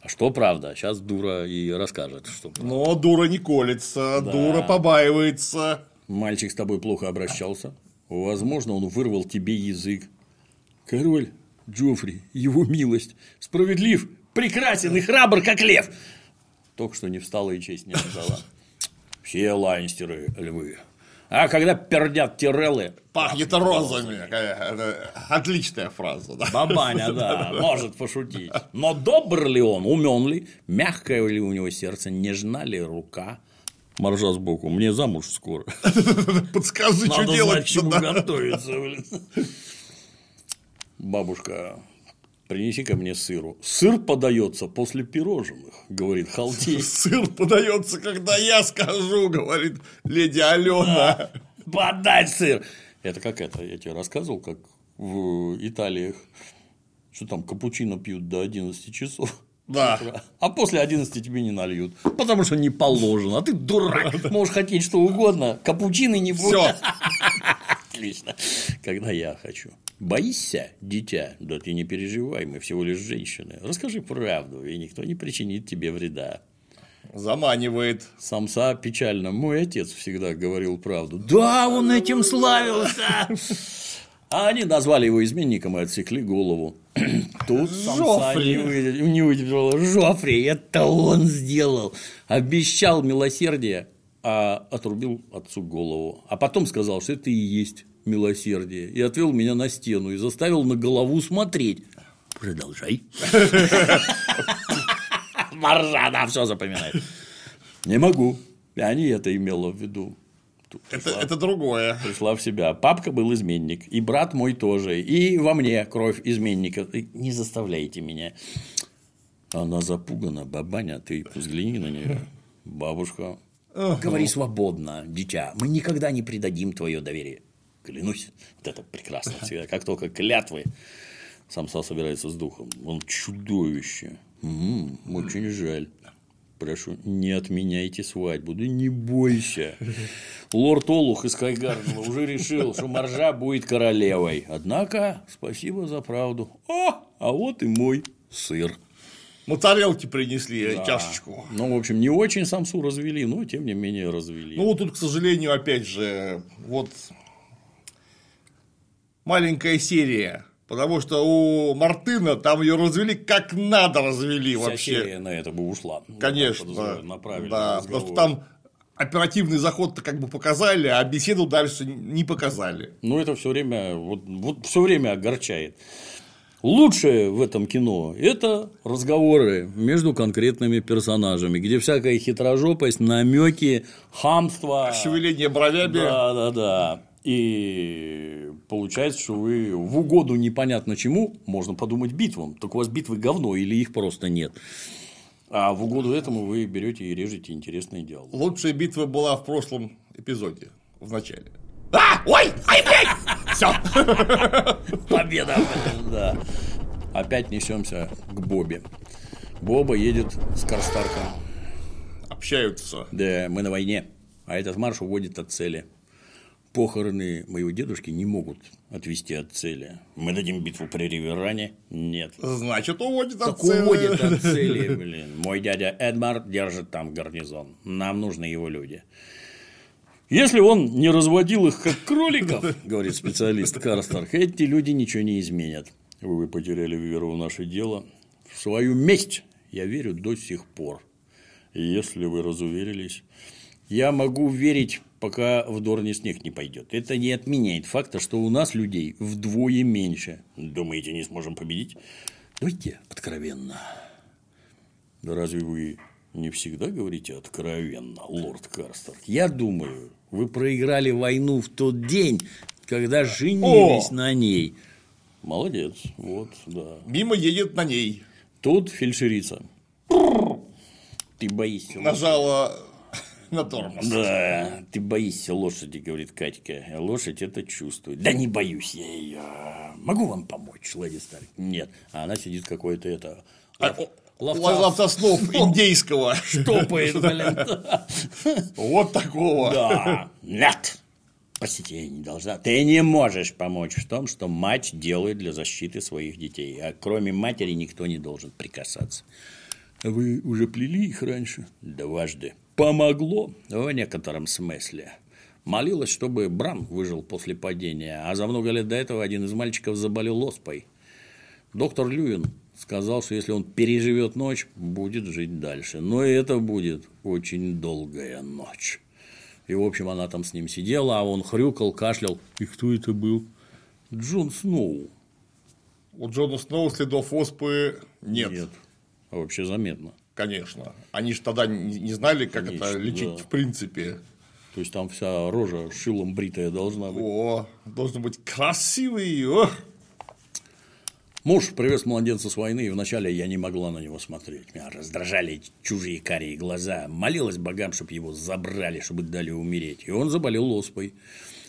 А что правда? Сейчас дура и расскажет, что правда. Но дура не колется, да. Дура побаивается. Мальчик с тобой плохо обращался. Возможно, он вырвал тебе язык. Король Жоффри, его милость, справедлив, прекрасен и храбр, как лев. Только что не встала и честь не отдала. Все лайнстеры львы. А когда пердят Тиреллы... Пахнет розами. Отличная фраза. Да? Бабаня, да, может пошутить. Но добр ли он, умен ли, мягкое ли у него сердце, нежна ли рука? Маржа сбоку, мне замуж скоро. Подскажи, что делать. Надо знать, чему готовиться. Бабушка... Принеси ко мне сыру. Сыр подается после пирожных, говорит Халтей. Сыр подается, когда я скажу, говорит леди Алена. Да. Подай сыр. Это как это? Я тебе рассказывал, как в Италиях, что там капучино пьют до 11 часов. Да. А после 11 тебе не нальют. Потому что не положено. А ты дурак. Можешь хотеть что угодно. Капучино не будет. Все. Отлично. Когда я хочу. Боишься, дитя? Да ты не переживай, мы всего лишь женщины. Расскажи правду, и никто не причинит тебе вреда. Заманивает. Самса печально. Мой отец всегда говорил правду. Да, он этим славился. А они назвали его изменником и отсекли голову. Тут Самса не выдержала. Жоффри, это он сделал. Обещал милосердие, а отрубил отцу голову. А потом сказал, что это и есть милосердие, и отвел меня на стену и заставил на голову смотреть. Продолжай. Маржа, да, все запоминает. Не могу. Они это имела в виду. Это другое. Пришла в себя. Папка был изменник, и брат мой тоже, и во мне кровь изменника. Не заставляйте меня. Она запугана, бабаня, ты взгляни на нее. Бабушка. Говори свободно, дитя. Мы никогда не предадим твое доверие. Клянусь, вот это прекрасно всегда. Как только клятвы, самса собирается с духом. Он чудовище. Очень жаль. Прошу, не отменяйте свадьбу. Да не бойся. Лорд Олух из Хайгардена уже решил, что Маржа будет королевой. Однако, спасибо за правду. О, а вот и мой сыр. Ну, тарелки принесли, да. Чашечку. Ну, в общем, не очень самсу развели, но, тем не менее, развели. Ну, вот тут, к сожалению, опять же, вот... Маленькая серия, потому что у Мартына там ее развели как надо развели. Вся вообще. Серия на это бы ушла. Конечно. Да, потому что там оперативный заход-то как бы показали, а беседу дальше не показали. Ну, это все время, вот все время огорчает. Лучшее в этом кино – это разговоры между конкретными персонажами, где всякая хитрожопость, намеки, хамство. Шевеление бровями. Да. И получается, что вы в угоду непонятно чему, можно подумать битвам. Так у вас битвы говно или их просто нет. А в угоду этому вы берете и режете интересные дела. Лучшая битва была в прошлом эпизоде, в начале. А! Ой! Ай, блядь! Все! Победа! да. Опять несемся к Бобе. Боба едет с Карстарком. Общаются. Да, мы на войне. А этот марш уводит от цели. Похороны моего дедушки не могут отвести от цели. Мы дадим битву при Риверане? Нет. Значит, уводит от цели. Так уводит от цели, блин. Мой дядя Эдмар держит там гарнизон. Нам нужны его люди. Если он не разводил их, как кроликов, говорит специалист Карстарк, эти люди ничего не изменят. Вы потеряли веру в наше дело. В свою месть я верю до сих пор. Если вы разуверились, я могу верить, пока в Дорне снег не пойдет. Это не отменяет факта, что у нас людей вдвое меньше. Думаете, не сможем победить? Давайте откровенно. Да разве вы не всегда говорите откровенно, лорд Карстарк? Я думаю, вы проиграли войну в тот день, когда женились на ней. Молодец, вот, да. Мимо едет на ней. Тут фельдшерица. Ты боишься. Нажала на тормоз. Да, ты боишься лошади, говорит Катька. Лошадь это чувствует. Да не боюсь я ее. Могу вам помочь, леди Старк? Нет. А она сидит какой-то это... Ловца снов индейского. Штопает, блин. Вот такого. Да. Нет. Простите, я не должна. Ты не можешь помочь в том, что мать делает для защиты своих детей. А кроме матери никто не должен прикасаться. А вы уже плели их раньше? Дважды. Помогло в некотором смысле. Молилась, чтобы Брам выжил после падения. А за много лет до этого один из мальчиков заболел оспой. Доктор Люин сказал, что если он переживет ночь, будет жить дальше. Но это будет очень долгая ночь. И, в общем, она там с ним сидела, а он хрюкал, кашлял. И кто это был? Джон Сноу. У Джона Сноу следов оспы нет. Нет. А вообще заметно. Конечно. Они же тогда не знали, как конечно, это лечить да. в принципе. То есть, там вся рожа шилом бритая должна быть. О, должен быть красивый. О! Муж привез младенца с войны, и вначале я не могла на него смотреть. Меня раздражали эти чужие карие глаза. Молилась богам, чтобы его забрали, чтобы дали умереть. И он заболел оспой.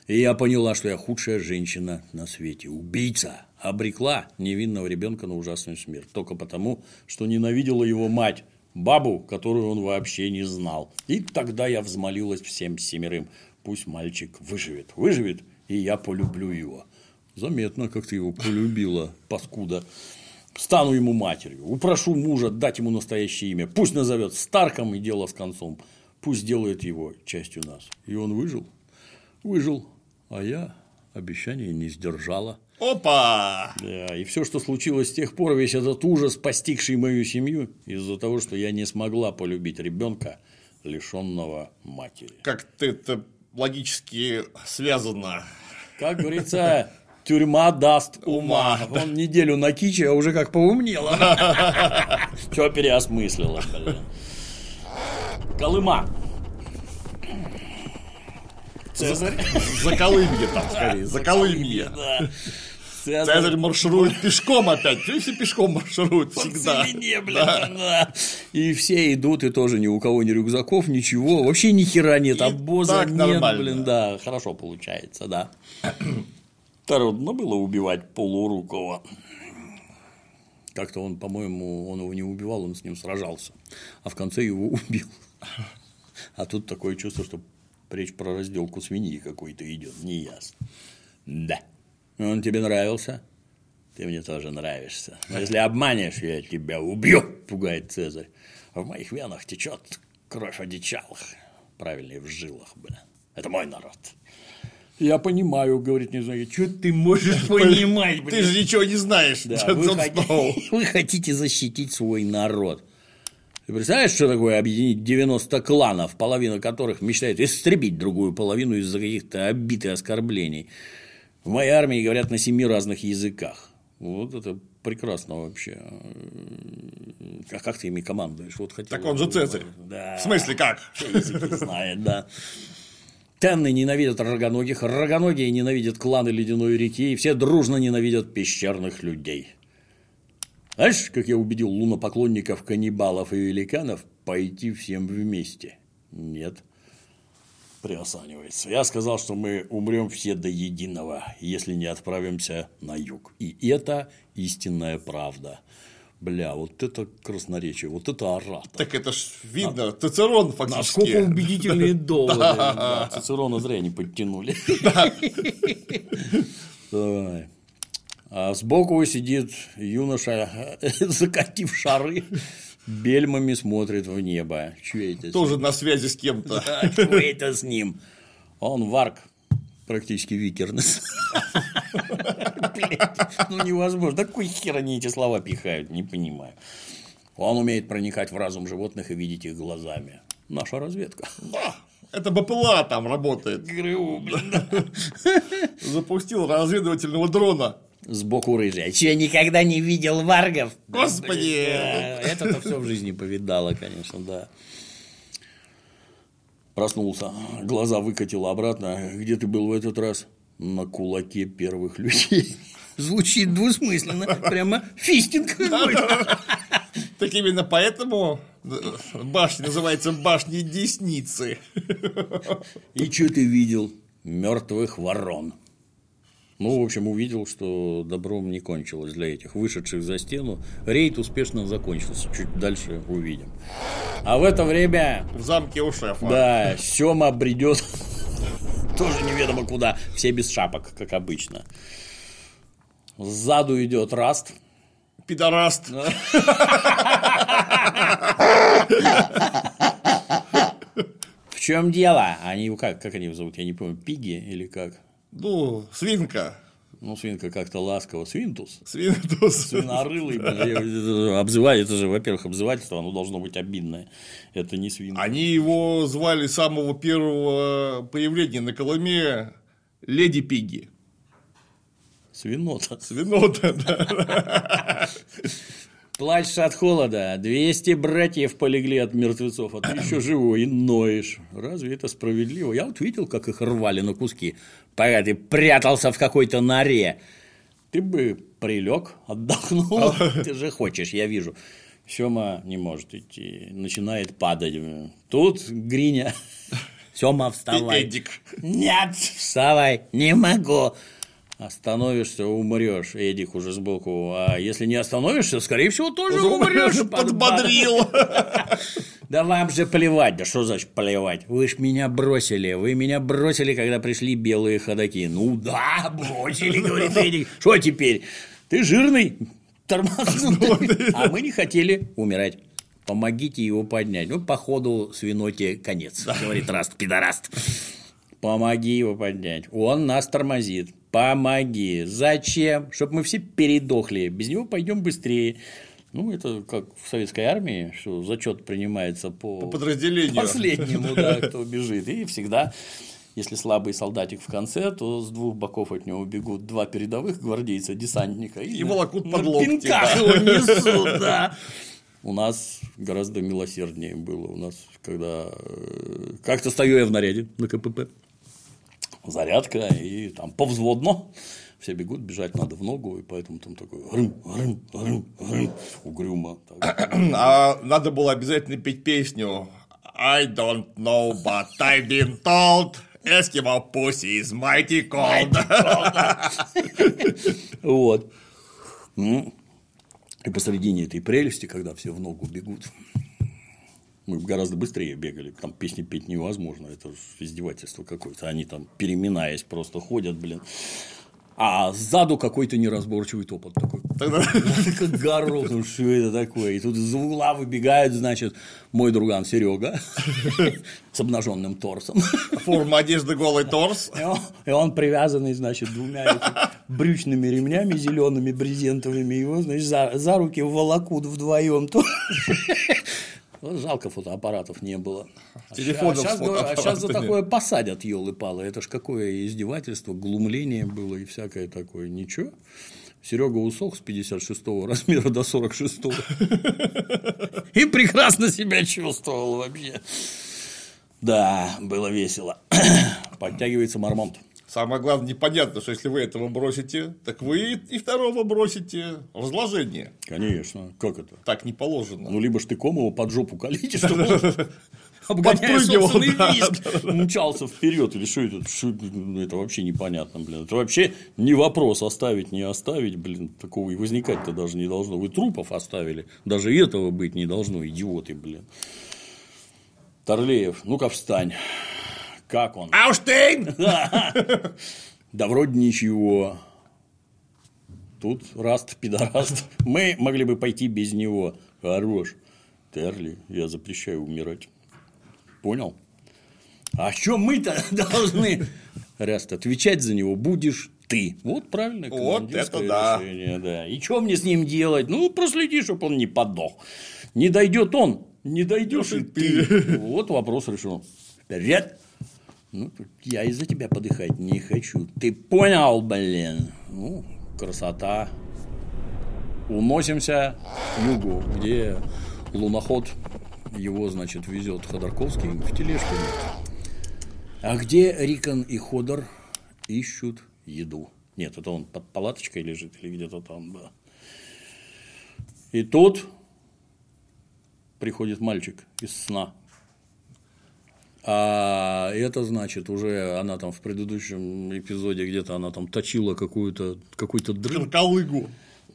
И я поняла, что я худшая женщина на свете. Убийца обрекла невинного ребенка на ужасную смерть. Только потому, что ненавидела его мать, бабу, которую он вообще не знал. И тогда я взмолилась всем семерым. Пусть мальчик выживет. Выживет, и я полюблю его. Заметно, как ты его полюбила, паскуда. Стану ему матерью. Упрошу мужа дать ему настоящее имя. Пусть назовет Старком и дело с концом. Пусть сделает его частью нас. И он выжил. Выжил. А я обещание не сдержала. Опа! Да, и все, что случилось с тех пор, весь этот ужас, постигший мою семью, из-за того, что я не смогла полюбить ребенка, лишенного матери. Как-то это логически связано. Как говорится... Тюрьма даст ума. Он неделю на киче, а уже как поумнело. Все переосмыслило. Колыма. Цезарь. Заколымье там скорее. Заколымье. Цезарь марширует пешком опять. Все пешком маршируют всегда. И все идут, и тоже ни у кого ни рюкзаков, ничего. Вообще ни хера нет. Обоза нет, блин, да. Хорошо получается, да. Трудно было убивать полурукого. Как-то он, по-моему, он его не убивал, он с ним сражался. А в конце его убил. А тут такое чувство, что речь про разделку свиньи какой-то идет. Неясно. Да. Он тебе нравился? Ты мне тоже нравишься. Но если обманешь, я тебя убью, пугает Цезарь. В моих венах течет кровь одичалых. Правильнее, в жилах, блин. Это мой народ. Я понимаю, говорит, не знаю, что ты можешь понимать, блин. Ты же ничего не знаешь. Да, вы хотите защитить свой народ. Ты представляешь, что такое объединить 90 кланов, половина которых мечтает истребить другую половину из-за каких-то обид и оскорблений? В моей армии говорят на 7 разных языках. Вот это прекрасно вообще. А как ты ими командуешь? Вот так он же Цезарь. Да. В смысле как? Языки знает, да. Тенны ненавидят рогоногих, рогоногие ненавидят кланы Ледяной реки, и все дружно ненавидят пещерных людей. Знаешь, как я убедил лунопоклонников, каннибалов и великанов пойти всем вместе? Нет. приосанивается. Я сказал, что мы умрем все до единого, если не отправимся на юг. И это истинная правда. Бля, вот это красноречие, вот это оратор. Так это ж видно, Цицерон фактически. Насколько убедительные доводы. Да, Цицерона зря не подтянули. А сбоку сидит юноша, закатив шары, бельмами смотрит в небо. Чвейта. Тоже на связи с кем-то. Да, Чвейта с ним. Он варк. Практически викернес. Блять, ну невозможно. Такой хер они эти слова пихают, не понимаю. Он умеет проникать в разум животных и видеть их глазами. Наша разведка. Да. Это БПЛА там работает. ГРУ, блин. Запустил разведывательного дрона. Сбоку рыжий. Я никогда не видел варгов. Господи! Это-то все в жизни повидало, конечно, да. Проснулся, глаза выкатил обратно. Где ты был в этот раз? На кулаке первых людей. Звучит двусмысленно. Прямо фистинг какой-то. Так именно поэтому башня называется башней десницы. И что ты видел? Мертвых ворон. Ну, в общем, увидел, что добром не кончилось для этих вышедших за стену. Рейд успешно закончился. Чуть дальше увидим. А в это время... В замке у шефа. Да, Сема бредет тоже неведомо куда. Все без шапок, как обычно. Сзаду идет Раст. Пидораст. В чем дело? Они как они его зовут? Я не помню. Пиги или как? Ну, свинка. Ну, свинка как-то ласково. Свинтус. Свинтус. Свинорылый. Обзывает же, во-первых, обзывательство, оно должно быть обидное. Это не свинка. Они его звали с самого первого появления на Колыме леди Пиги. Свинота. Свинота, да. Плачешь от холода. 200 братьев полегли от мертвецов, а ты еще живой и ноешь. Разве это справедливо? Я вот видел, как их рвали на куски, пока ты прятался в какой-то норе. Ты бы прилег, отдохнул. Ты же хочешь, я вижу. Сема не может идти. Начинает падать. Тут Гриня. Сема, вставай. Эдик. Нет, вставай. Не могу. Остановишься, умрешь. Эдик уже сбоку. А если не остановишься, скорее всего, тоже умрешь. Подбодрил. Да вам же плевать. Да что значит плевать? Вы ж меня бросили. Вы меня бросили, когда пришли белые ходаки. Ну да, бросили, говорит Эдик. Что теперь? Ты жирный, тормознутый. А мы не хотели умирать. Помогите его поднять. Ну, походу, свиноте конец. Говорит Раст, пидораст. Помоги его поднять. Он нас тормозит. Помоги. Зачем? Чтобы мы все передохли. Без него пойдем быстрее. Ну, это как в советской армии, что зачет принимается по подразделению. Последнему, да, кто бежит. И всегда, если слабый солдатик в конце, то с двух боков от него бегут два передовых гвардейца, десантника. И волокут под локти. На пинках его несут, да. У нас гораздо милосерднее было. У нас, когда как-то стою я в наряде на КПП. Зарядка, и там повзводно. Все бегут, бежать надо в ногу, и поэтому там такой рым, угрюмо. А надо было обязательно петь песню I don't know, but I've been told. Eskimo pussy is mighty cold. Вот. И посредине этой прелести, когда все в ногу бегут, мы гораздо быстрее бегали. Там песни петь невозможно. Это издевательство какое-то. Они там, переминаясь, просто ходят, блин. А сзаду какой-то неразборчивый топот такой. Как горох. Ну, что это такое? И тут из угла выбегает, значит, мой друган Серега с обнаженным торсом. Форма одежды голый торс. И он привязанный, значит, двумя брючными ремнями зелеными брезентовыми. Его, значит, за руки волокут вдвоем. Жалко, фотоаппаратов не было. Телефонов а сейчас за такое посадят, елы-палы. Это ж какое издевательство, глумление было и всякое такое. Ничего. Серега усох с 56-го размера до 46-го. И прекрасно себя чувствовал вообще. Да, было весело. Подтягивается Мармонт. Самое главное, непонятно, что если вы этого бросите, так вы и второго бросите. Разложение. Конечно. Как это? Так не положено. Ну, либо ж ты ком его под жопу калите, чтобы обгоняя собственный визг, мчался вперед. Или что это? Это вообще непонятно, блин. Это вообще не вопрос, оставить, не оставить, блин. Такого и возникать-то даже не должно. Вы трупов оставили. Даже этого быть не должно, идиоты, блин. Тарлеев, ну-ка встань. Как он? Ауштейн! Да вроде ничего. Тут Раст, пидораст. Мы могли бы пойти без него. Хорош. Терли, я запрещаю умирать. Понял? А что мы-то должны? Раст, отвечать за него будешь ты. Вот правильно. Вот это решение, да. И что мне с ним делать? Ну, проследи, чтобы он не подох. Не дойдет он, не дойдешь и ты. Вот вопрос решен. Вперед. Ну, я из-за тебя подыхать не хочу. Ты понял, блин? Ну, красота. Уносимся к югу, где луноход, его, значит, везет Ходорковский в тележке. А где Рикон и Ходор ищут еду? Нет, это он под палаточкой лежит или где-то там, да. И тут приходит мальчик из сна. А это значит, уже она там в предыдущем эпизоде где-то она там точила какую-то дрын. Колыгу.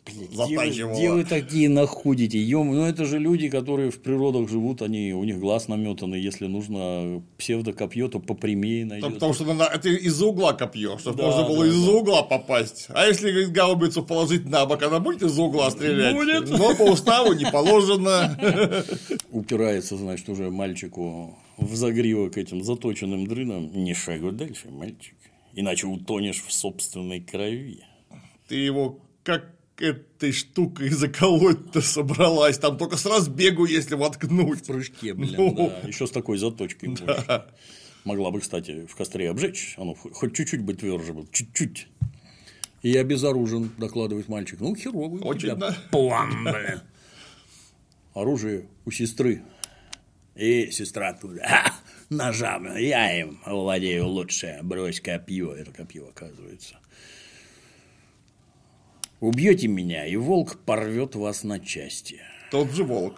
Где вы такие находите? Ну, это же люди, которые в природах живут, они, у них глаз наметанный. Если нужно псевдокопье, то попрямее найдёт. Потому что надо, это из-за угла копье, чтобы можно было из-за угла попасть. А если говорит, гаубицу положить на бок, она будет из-за угла стрелять? Будет. Но по уставу не положено. Упирается, значит, уже мальчику в загривок этим заточенным дрыном. Не шагу дальше, мальчик. Иначе утонешь в собственной крови. Ты его как этой штукой заколоть-то собралась. Там только с разбегу, если воткнуть. В прыжке, блин, да. Еще с такой заточкой. Да. Могла бы, кстати, в костре обжечь. Оно хоть чуть-чуть бы тверже было. Чуть-чуть. И я безоружен, докладывает мальчик. Ну, херовый. Очень, да? План, блин. Оружие у сестры. И сестра туда. Ножа. Я им владею лучше. Брось копье. Это копье, оказывается. Убьете меня, и волк порвет вас на части. Тот же волк.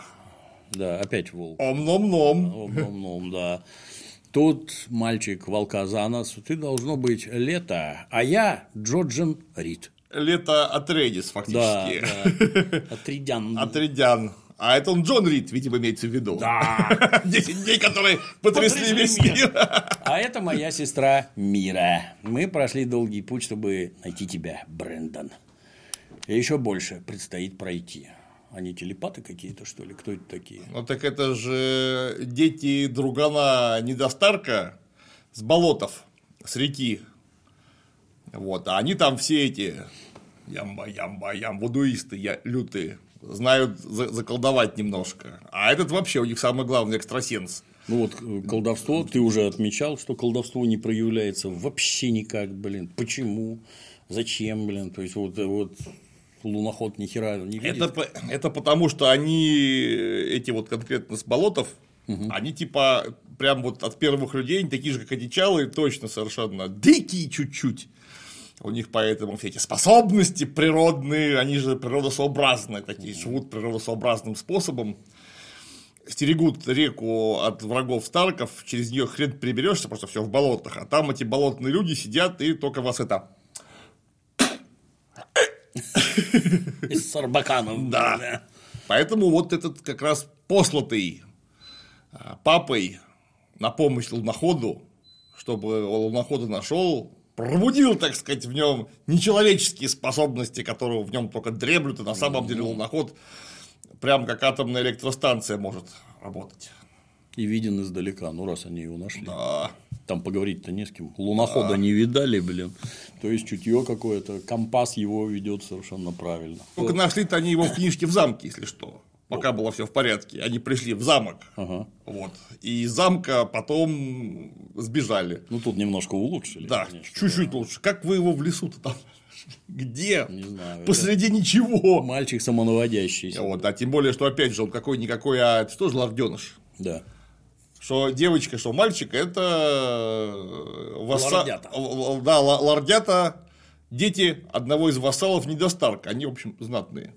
Да, опять волк. Ом-ном-ном. Ом-ном-ном, да. Тут мальчик волка за нос. Ты должно быть лето, а я Джоджен Рид. Лето Атрейдис, фактически. Да. Атрейдян. Атрейдян. А это он Джон Рид, видимо, имеется в виду. Да. 10 дней, которые потрясли весь мир. А это моя сестра Мира. Мы прошли долгий путь, чтобы найти тебя, Брэндон. И еще больше предстоит пройти. Они телепаты какие-то, что ли? Кто это такие? Ну, так это же дети другана Неда Старка с болотов, с реки. Вот. А они там все эти ямба-ямба-ям, вудуисты лютые, знают заколдовать немножко. А этот вообще у них самый главный экстрасенс. Ну, вот колдовство, ты уже отмечал, что колдовство не проявляется вообще никак, блин. Почему? Зачем, блин? То есть, вот луноход ни хера не видит. Это потому, что они, эти вот конкретно с болотов, они типа прям вот от первых людей, они такие же, как одичалые, точно совершенно дикие чуть-чуть. У них поэтому все эти способности природные, они же природосообразные, такие живут природосообразным способом. Стерегут реку от врагов Старков, через нее хрен приберешься, просто все в болотах. А там эти болотные люди сидят и только вас это... Из Сарбаканов. Да. Поэтому вот этот как раз послатый папой на помощь луноходу, чтобы лунохода нашел, пробудил, так сказать, в нем нечеловеческие способности, которые в нем только дреблют, и на самом деле луноход прям как атомная электростанция может работать. И виден издалека, ну раз они его нашли. Да. Там поговорить-то не с кем. Лунохода не видали, блин. То есть чутье какое-то, компас его ведет совершенно правильно. Только нашли-то они его в книжке в замке, если что. Пока было все в порядке. Они пришли в замок. Ага. Вот. И из замка потом сбежали. Ну тут немножко улучшили. Да, конечно, чуть-чуть лучше. Как вы его в лесу-то там? Где? Не знаю. Посреди ничего. Мальчик самонаводящийся. Вот. А тем более, что опять же он какой-никакой, а это тоже лорденыш. Да. Что девочка, что мальчик, это лордята. Да, лордята, дети одного из вассалов Неда Старка. Они, в общем, знатные.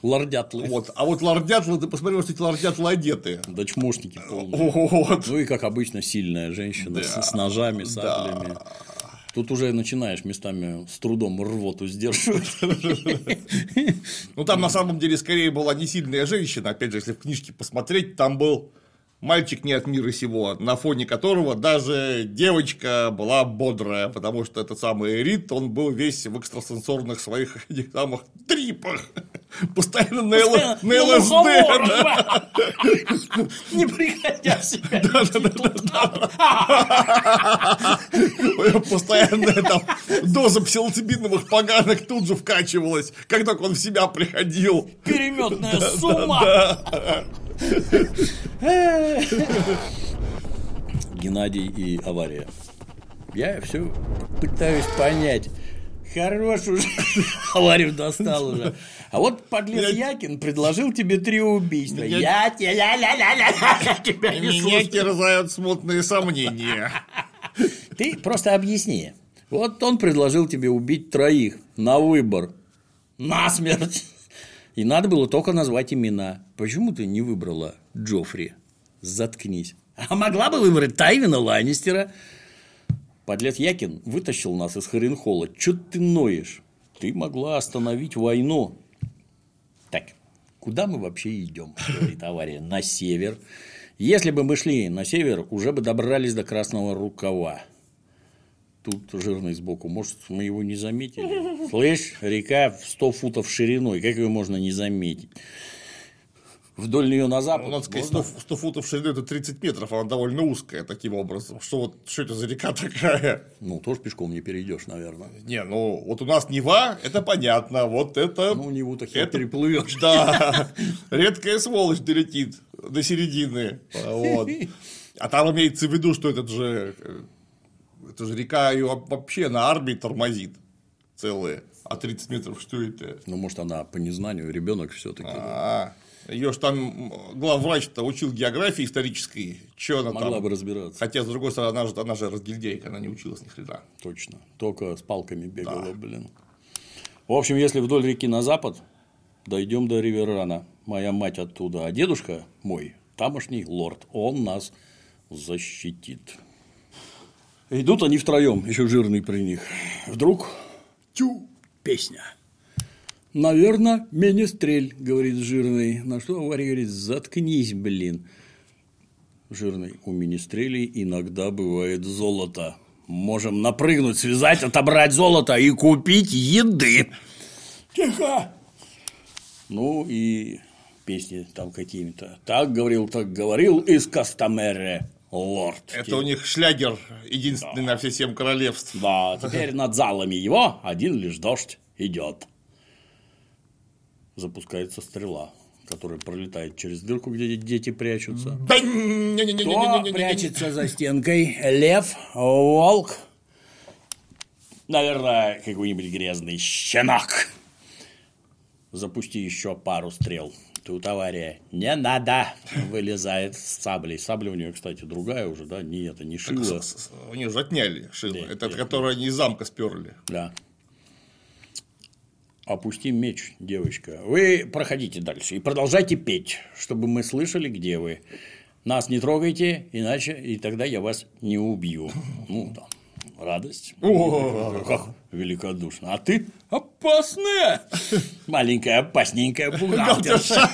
Лордятлы. Вот. А вот лордятлы, ты посмотри, что эти лордятлы одеты. Да чмошники полные. Вот. Ну и, как обычно, сильная женщина, да, с ножами, саблями. Да. Тут уже начинаешь местами с трудом рвоту сдерживать. Ну, там на самом деле скорее была не сильная женщина. Опять же, если в книжке посмотреть, там был мальчик не от мира сего, на фоне которого даже девочка была бодрая, потому что этот самый Рид, он был весь в экстрасенсорных своих этих самых трипах. Постоянно на ЛСД. Не приходя в себя. Да. Постоянная доза псилоцибиновых поганок тут же вкачивалась, как только он в себя приходил. Переметная сумма. Геннадий и авария. Я все пытаюсь понять. Хорош уже. Аварию достал уже. А вот подлец Якин предложил тебе 3 убийства. Я тебя не слушаю. Меня терзают смутные сомнения. Ты просто объясни. Вот он предложил тебе убить 3 на выбор. Насмерть. И надо было только назвать имена. Почему ты не выбрала Джоффри? Заткнись. А могла бы выбрать Тайвина Ланнистера. Подлец Якин вытащил нас из Харенхола. Чё ты ноешь? Ты могла остановить войну. Так, куда мы вообще идем? Говорит авария. На север. Если бы мы шли на север, уже бы добрались до Красного Рукава. Тут жирный сбоку. Может, мы его не заметили? Слышь, река в 100 футов шириной. Как ее можно не заметить? Вдоль нее на запад. Ну, надо сказать, 100 футов шириной – это 30 метров. Она довольно узкая таким образом. Что вот что это за река такая? Ну, тоже пешком не перейдешь, наверное. Не, ну, вот у нас Нева – это понятно. Вот это… Ну, Неву-то хер переплывешь. Да. Редкая сволочь долетит до середины. Вот. А там имеется в виду, что этот же… Это же река ее вообще на армии тормозит целые. А 30 метров что это? Ну, может, она по незнанию, ребенок все-таки. Ее же там главврач-то учил географии исторической. Чего она могла там бы разбираться. Хотя, с другой стороны, она же разгильдейка, она не училась ни хрена. Точно. Только с палками бегала, да, блин. В общем, если вдоль реки на запад, дойдем до Риверрана. Моя мать оттуда, а дедушка мой, тамошний лорд, он нас защитит. Идут они втроем, еще жирный при них. Вдруг тю песня. Наверное, менестрель, говорит жирный. На что авария говорит: заткнись, блин. Жирный: у менестрелей иногда бывает золото. Можем напрыгнуть, связать, отобрать золото и купить еды. Тихо. Ну и песни там какими-то. Так говорил из Кастамере. Лорд. Это теперь у них шлягер единственный, да, на все 7 королевств. Да, теперь над залами его один лишь дождь идет. Запускается стрела, которая пролетает через дырку, где дети прячутся. Кто прячется за стенкой? Лев? Волк? Наверное, какой-нибудь грязный щенок. Запусти еще пару стрел. Тут авария. Не надо. Вылезает с саблей. Сабля у нее, кстати, другая уже, да? Не это, не Шила. У нее же отняли Шила. Да, это которую они из замка сперли. Да. Опусти меч, девочка. Вы проходите дальше и продолжайте петь, чтобы мы слышали, где вы. Нас не трогайте, иначе и тогда я вас не убью. Ну, там. Радость. О, как великодушно. А ты опасная. Маленькая опасненькая бухгалтерша.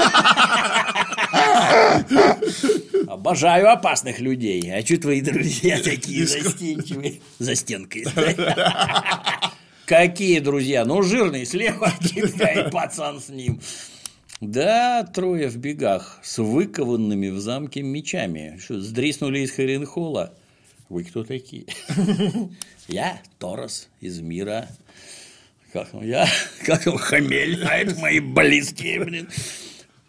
Обожаю опасных людей. А что твои друзья такие застенчивые? За стенкой. Какие друзья? Ну, жирный слева от тебя и пацан с ним. Да, 3 в бегах с выкованными в замке мечами. Что, сдриснули из Харенхола? Вы кто такие? Я Торос из Мира. Как он, Хамель, а это мои близкие, блин.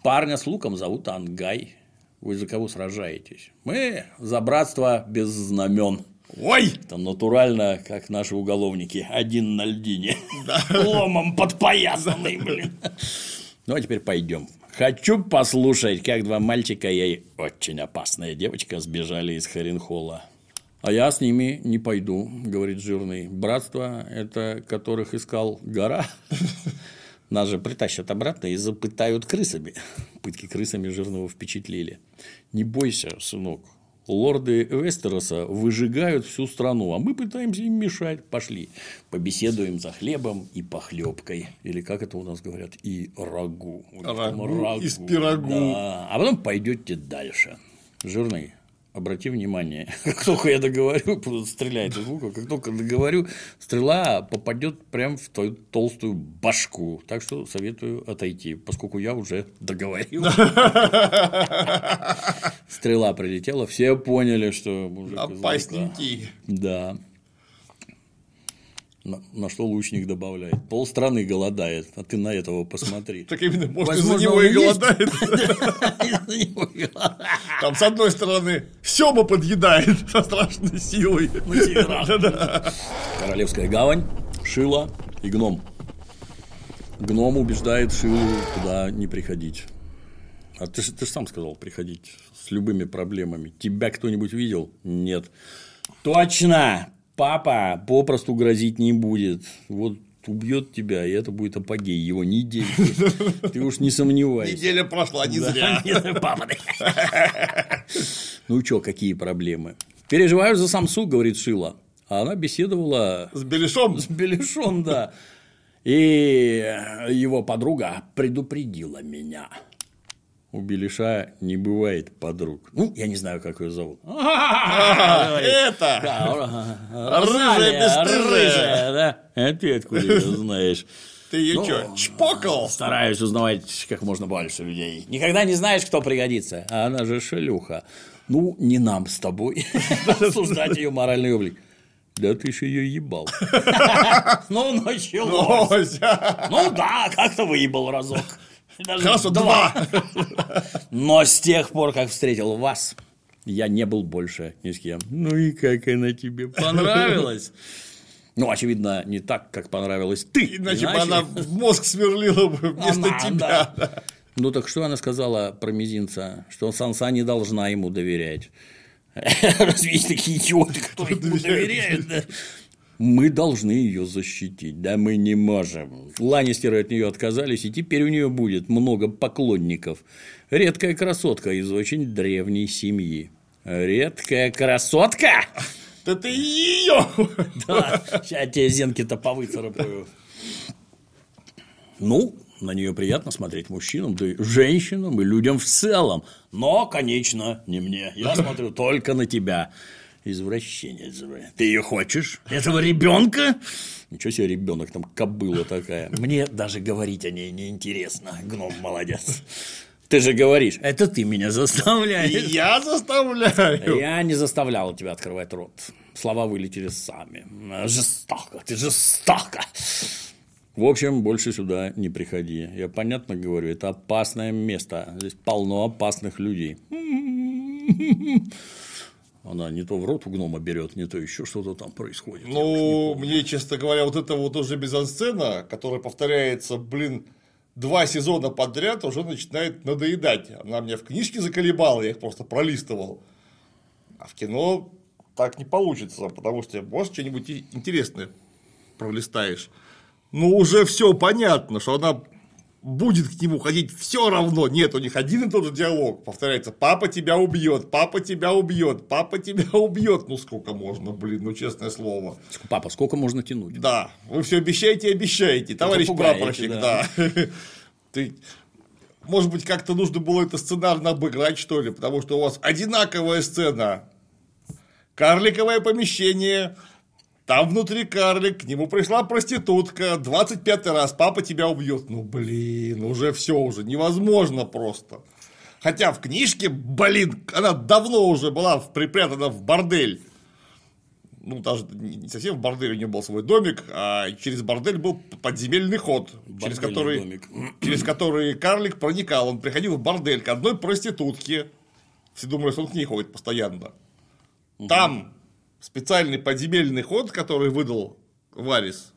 Парня с луком зовут Ангай. Вы за кого сражаетесь? Мы за братство без знамен. Ой! Там натурально, как наши уголовники. Один на льдине. Да. Ломом подпоясанный, блин. Ну, а теперь пойдем. Хочу послушать, как 2 мальчика и очень опасная девочка сбежали из Харенхола. А я с ними не пойду, говорит жирный. Братство – это которых искал гора. Нас же притащат обратно и запытают крысами. Пытки крысами жирного впечатлили. Не бойся, сынок. Лорды Вестероса выжигают всю страну, а мы пытаемся им мешать. Пошли, побеседуем за хлебом и похлебкой. Или, как это у нас говорят, и рагу. Рагу из пирогу. Да. А потом пойдете дальше. Жирный, обрати внимание, как только я договорю, стреляет из лука, как только договорю, стрела попадет прям в твою толстую башку. Так что советую отойти, поскольку я уже договорил. Стрела прилетела, все поняли, что мужик опасненький. Да. На что лучник добавляет. Пол страны голодает, а ты на этого посмотри. Так именно, может, из-за него и голодает. Там, с одной стороны, Сема подъедает со страшной силой. Королевская гавань, Шила и гном. Гном убеждает Шилу туда не приходить. А ты же сам сказал приходить с любыми проблемами. Тебя кто-нибудь видел? Нет. Точно! Папа попросту грозить не будет. Вот убьет тебя, и это будет апогей. Его неделя. Ты уж не сомневайся. Неделя прошла не зря. Папа. Ну чё, какие проблемы? Переживаю за Самсу, говорит Шила. А она беседовала с Беляшом. С Беляшом, да. И его подруга предупредила меня. У Беляша не бывает подруг. Ну, я не знаю, как ее зовут. Это! Рыжая, да? А ты откуда ее знаешь? Ты ее что, чпокал? Стараюсь узнавать как можно больше людей. Никогда не знаешь, кто пригодится. А она же шелюха. Ну, не нам с тобой обсуждать ее моральный облик. Да ты ж ее ебал. Ну, началось. Ну да, как-то выебал разок. Даже два. Но с тех пор, как встретил вас, я не был больше ни с кем. Ну и как она тебе понравилась? Ну, очевидно, не так, как понравилась ты. Иначе бы она в мозг сверлила бы вместо тебя. Да. Ну, так что она сказала про мизинца? Что Санса не должна ему доверять. Разве есть такие идиоты, кто ему доверяет? Мы должны ее защитить. Да мы не можем. Ланнистеры от нее отказались, и теперь у нее будет много поклонников. Редкая красотка из очень древней семьи. Редкая красотка? Да ты ее! Да, сейчас тебе зенки-то повыцарапаю. Ну, на нее приятно смотреть мужчинам, да и женщинам, и людям в целом. Но, конечно, не мне. Я смотрю только на тебя. Извращенец. Ты ее хочешь? Этого ребенка? Ничего себе, ребенок, там кобыла такая. Мне даже говорить о ней неинтересно. Гном молодец. Ты же говоришь, это ты меня заставляешь. Я заставляю. Я не заставлял тебя открывать рот. Слова вылетели сами. Жестоко, ты жестоко. В общем, больше сюда не приходи. Я понятно говорю, это опасное место. Здесь полно опасных людей. Она не то в рот у гнома берет, не то еще что-то там происходит. Ну, мне, честно говоря, вот это вот уже мизансцена, которая повторяется, блин, 2 сезона подряд, уже начинает надоедать. Она меня в книжке заколебала, я их просто пролистывал. А в кино так не получится, потому что, может, что-нибудь интересное пролистаешь. Ну, уже все понятно, что она будет к нему ходить все равно. Нет, у них один и тот же диалог. Повторяется: папа тебя убьет, папа тебя убьет, папа тебя убьет. Ну, сколько можно, блин, ну, честное слово. Папа, сколько можно тянуть? Да. Вы все обещаете и обещаете, товарищ прапорщик, да. Может быть, как-то нужно было это сценарно обыграть, что ли, потому что у вас одинаковая сцена. Карликовое помещение. Там внутри карлик, к нему пришла проститутка, 25-й раз, папа тебя убьет. Ну, блин, уже все уже, невозможно просто. Хотя в книжке, блин, она давно уже была припрятана в бордель. Ну, даже не совсем в бордель, у нее был свой домик, а через бордель был подземельный ход, через который карлик проникал. Он приходил в бордель к одной проститутке. Все думали, что он к ней ходит постоянно. Угу. Там специальный подземельный ход, который выдал Варис.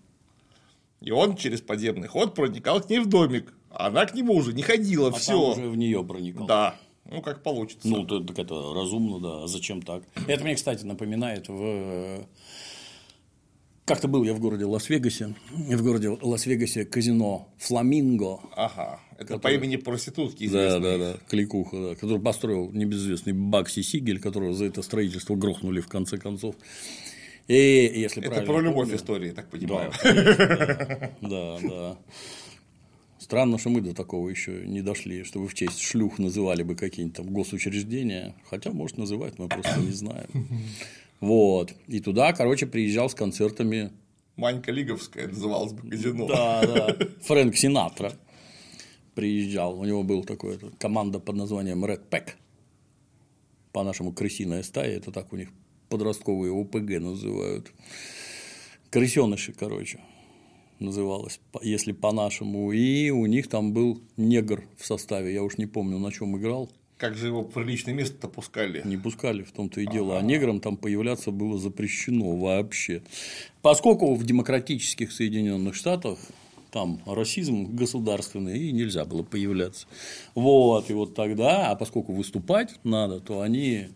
И он через подземный ход проникал к ней в домик. А она к нему уже не ходила. А все. Уже в нее проникал. Да. Ну, как получится. Ну, так это разумно, да. Зачем так? Это мне, кстати, напоминает в Как-то был я в городе Лас-Вегасе, казино «Фламинго». Ага, это который... по имени проститутки известной. Да, кликуха, да, который построил небезызвестный Бакси Сигель, которого за это строительство грохнули в конце концов. И, если это про любовь истории, так понимаю. Да. Странно, что мы до такого еще не дошли, что вы в честь шлюх называли бы какие-нибудь там госучреждения, хотя, может, называть, мы просто не знаем. Вот. И туда, приезжал с концертами... Манька Лиговская называлась бы казино. Да. Фрэнк Синатра приезжал. У него была такая команда под названием Red Pack. По-нашему крысиная стая. Это так у них подростковые ОПГ называют. Крысеныши, называлось, если по-нашему. И у них там был негр в составе. Я уж не помню, на чем играл. Как же его в приличное место-то пускали? Не пускали, в том-то и дело. А неграм там появляться было запрещено вообще. Поскольку в демократических Соединенных Штатах там расизм государственный, и нельзя было появляться. Вот. И вот тогда, а поскольку выступать надо, то они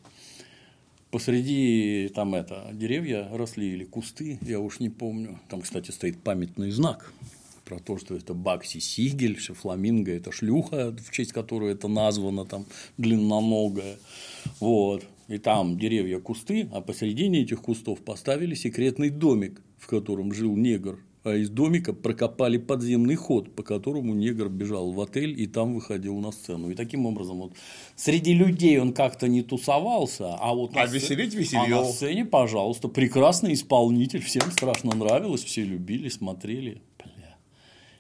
посреди там деревья росли или кусты, я уж не помню. Там, кстати, стоит памятный знак про то, что это Бакси Сигель, что Фламинго – это шлюха, в честь которой это названо, там, длинноногая. Вот. И там деревья, кусты, а посередине этих кустов поставили секретный домик, в котором жил негр. А из домика прокопали подземный ход, по которому негр бежал в отель и там выходил на сцену. И таким образом, среди людей он как-то не тусовался, а вот на сцене, пожалуйста, прекрасный исполнитель, всем страшно нравилось, все любили, смотрели.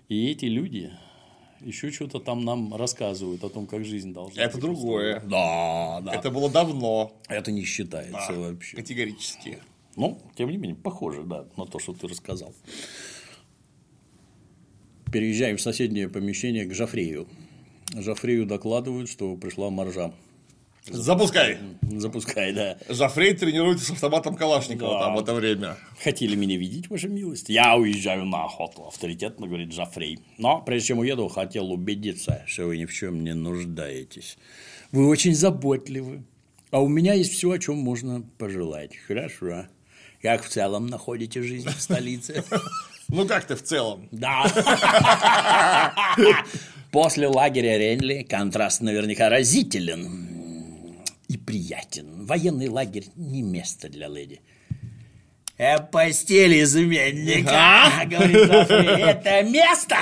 И эти люди еще что-то там нам рассказывают о том, как жизнь должна быть. Это другое. Да. Это было давно. Это не считается вообще. Категорически. Ну, тем не менее, похоже, да, на то, что ты рассказал. Переезжаем в соседнее помещение к Жоффрею. Жоффрею докладывают, что пришла Маржа. Запускай, да. Жоффрей тренируется с автоматом Калашникова там в это время. Хотели меня видеть, ваша милость? Я уезжаю на охоту, авторитетно говорит Жоффрей. Но прежде чем уеду, хотел убедиться, что вы ни в чем не нуждаетесь. Вы очень заботливы. А у меня есть все, о чем можно пожелать. Хорошо. Как в целом находите жизнь в столице? Ну, как ты в целом? Да. После лагеря Ренли контраст наверняка разителен. И приятен. Военный лагерь не место для леди. Постель изменника, говорит Жоффрей, это место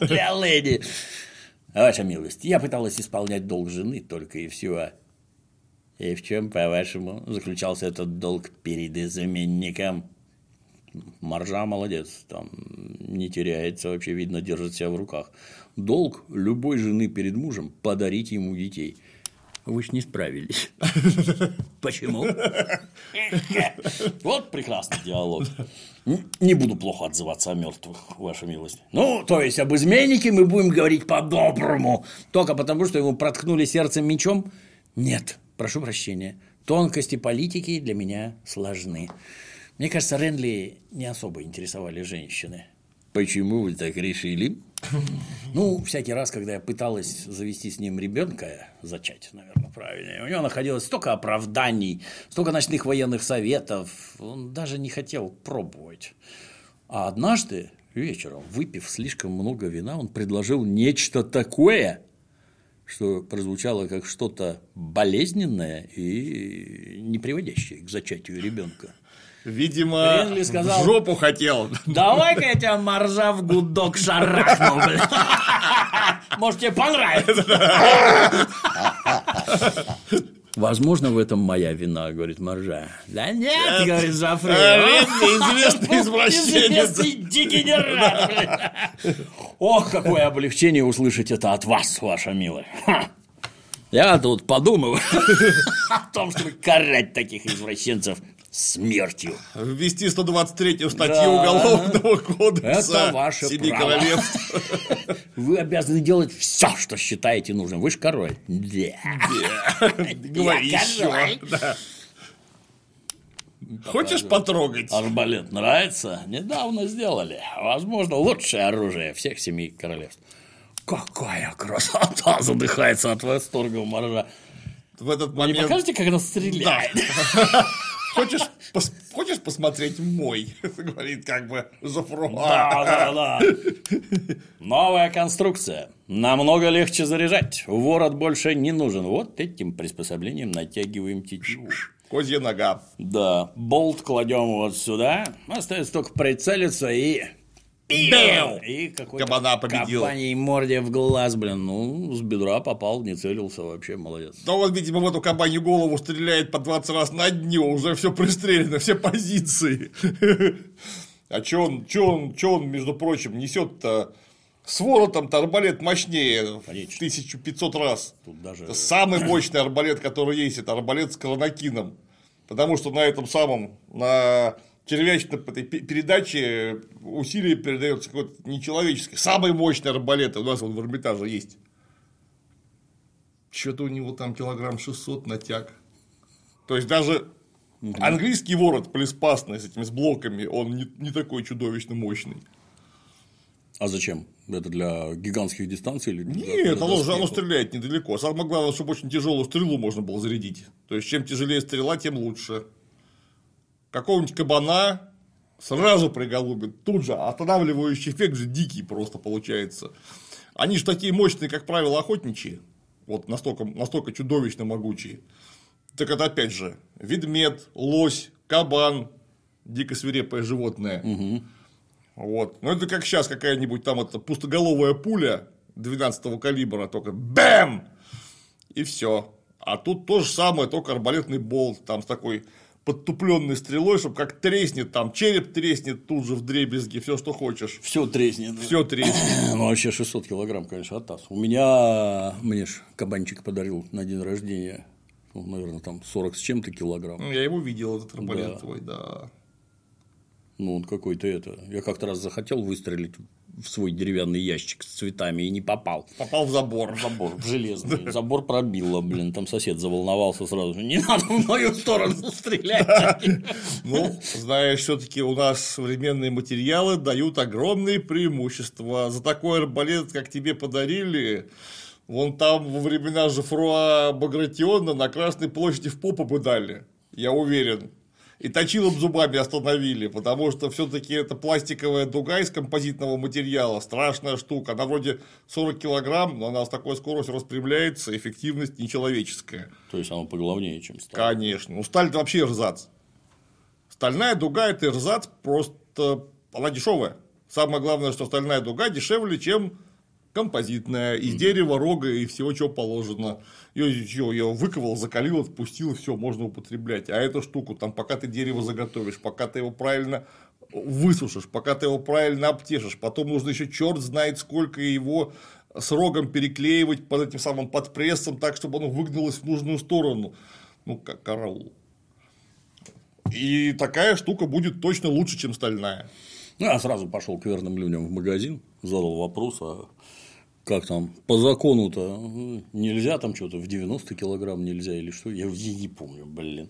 для леди. Ваша милость, я пыталась исполнять долг жены только и всего. И в чем, по-вашему, заключался этот долг перед изменником? Маржа молодец, там не теряется, вообще видно, держит себя в руках. Долг любой жены перед мужем – подарить ему детей. Вы ж не справились. Почему? Вот прекрасный диалог. Не буду плохо отзываться о мертвых, ваша милость. Ну, то есть, об изменнике мы будем говорить по-доброму. Только потому, что ему проткнули сердце мечом? Нет, прошу прощения. Тонкости политики для меня сложны. Мне кажется, Ренли не особо интересовали женщины. Почему вы так решили? Ну, всякий раз, когда я пыталась завести с ним ребенка, зачать, наверное, правильнее, у него находилось столько оправданий, столько ночных военных советов, он даже не хотел пробовать. А однажды вечером, выпив слишком много вина, он предложил нечто такое, что прозвучало как что-то болезненное и не приводящее к зачатию ребенка. Видимо, Ренли сказал, в жопу хотел. Давай-ка я тебя, Маржа, в гудок шарахну, блядь. Может, тебе понравится. Возможно, в этом моя вина, говорит Маржа. Да нет, говорит Жоффрей. Ренли известный извращенец. Известный дегенерат. Ох, какое облегчение услышать это от вас, ваша милая. Я тут подумал о том, чтобы карать таких извращенцев. Смертью. Ввести 123-ю статью Уголовного кодекса. Это ваше право. Вы обязаны делать все, что считаете нужным. Вы ж король. Говори еще. Хочешь потрогать? Арбалет нравится? Недавно сделали. Возможно, лучшее оружие всех семи королевств. Какая красота! Задыхается от восторга Маржа. Вы не покажете, как она стреляет? Хочешь посмотреть мой? Говорит как бы Жофруа. Да. Новая конструкция. Намного легче заряжать. Ворот больше не нужен. Вот этим приспособлением натягиваем тетиву. Козья нога. Да. Болт кладем вот сюда. Остается только прицелиться и... Бил! И какой-то кабаней морде в глаз, блин. Ну, с бедра попал, не целился вообще, молодец. Да вот, видимо, в эту кабанью голову стреляет по 20 раз на дню, уже все пристрелено, все позиции. А чё он, между прочим, несет-то? С воротом-то арбалет мощнее в 1500 раз. Тут даже... Самый мощный арбалет, который есть, это арбалет с коронакином. Потому что на этом самом, на... червячной передаче усилие передается какое-то нечеловеческое. Самый мощный арбалет у нас он в Эрмитаже есть. Что-то у него там килограмм 600 натяг. То есть даже английский ворот плеспасный с этими с блоками, он не такой чудовищно мощный. А зачем? Это для гигантских дистанций или нет? Оно стреляет недалеко. Самое главное, чтобы очень тяжелую стрелу можно было зарядить. То есть чем тяжелее стрела, тем лучше. Какого-нибудь кабана сразу приголубит, тут же останавливающий эффект же дикий просто получается. Они же такие мощные, как правило, охотничьи, вот настолько чудовищно могучие. Так это опять же ведмедь, лось, кабан, дико свирепое животное. Угу. Вот. Но это как сейчас какая-нибудь там это пустоголовая пуля 12-го калибра, только бэм! И все. А тут то же самое, только арбалетный болт там с такой... подтупленной стрелой, чтобы как треснет, там череп треснет тут же вдребезги, все, что хочешь. Все треснет. Все треснет. Ну, вообще 600 килограмм, конечно, оттас. Мне ж кабанчик подарил на день рождения, ну, наверное, там 40 с чем-то килограмм. Я его видел, этот арбалет твой, да. Ну, он какой-то это. Я как-то раз захотел выстрелить в свой деревянный ящик с цветами и не попал. Попал в забор. В железный. Забор пробило, блин. Там сосед заволновался сразу же. Не надо в мою сторону стрелять. Да. Ну, знаешь, все-таки у нас современные материалы дают огромные преимущества. За такой арбалет, как тебе подарили, вон там во времена Жофруа Багратиона на Красной площади в попу бы дали. Я уверен. И точилом зубами остановили, потому что все-таки это пластиковая дуга из композитного материала, страшная штука. Она вроде 40 килограмм, но она с такой скоростью распрямляется, эффективность нечеловеческая. То есть она поглавнее, чем сталь. Конечно. Ну, сталь это вообще рзац. Стальная дуга это рзац, просто она дешевая. Самое главное, что стальная дуга дешевле, чем композитная, из дерева, рога и всего, чего положено. Ее выковал, закалил, отпустил, все, можно употреблять. А эту штуку, там, пока ты дерево заготовишь, пока ты его правильно высушишь, пока ты его правильно обтешишь, потом нужно еще черт знает, сколько его с рогом переклеивать под этим самым под прессом, так, чтобы оно выгнулось в нужную сторону. Ну, как караул. И такая штука будет точно лучше, чем стальная. Ну, я сразу пошел к верным людям в магазин, задал вопрос, а как там по закону-то нельзя там что-то в 90 килограмм нельзя или что? Я не помню, блин.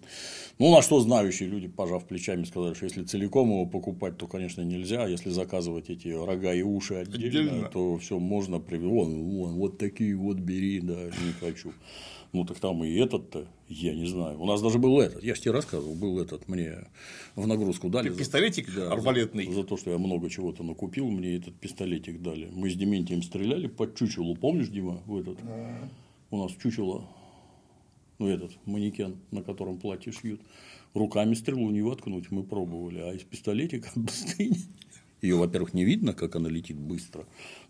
Ну, на что знающие люди, пожав плечами, сказали, что если целиком его покупать, то, конечно, нельзя. А если заказывать эти рога и уши отдельно. То все можно привезти. Вон, вот такие вот бери, да, не хочу. Ну, так там и этот-то, я не знаю. У нас даже был этот. Я же тебе рассказывал, был этот. Мне в нагрузку дали. Пистолетик арбалетный. За то, что я много чего-то накупил, мне этот пистолетик дали. Мы с Дементием стреляли под чучелу. Помнишь, Дима, в этот? У нас чучело, ну, этот манекен, на котором платье шьют. Руками стрелу не воткнуть мы пробовали, а из пистолетика быстрее. Ее, во-первых, не видно, как она летит быстро.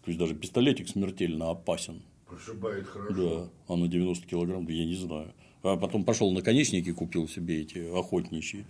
То есть, даже пистолетик смертельно опасен. Прошибает хорошо. Да, а на 90 килограмм, я не знаю. А потом пошел наконечники, купил себе эти охотничьи,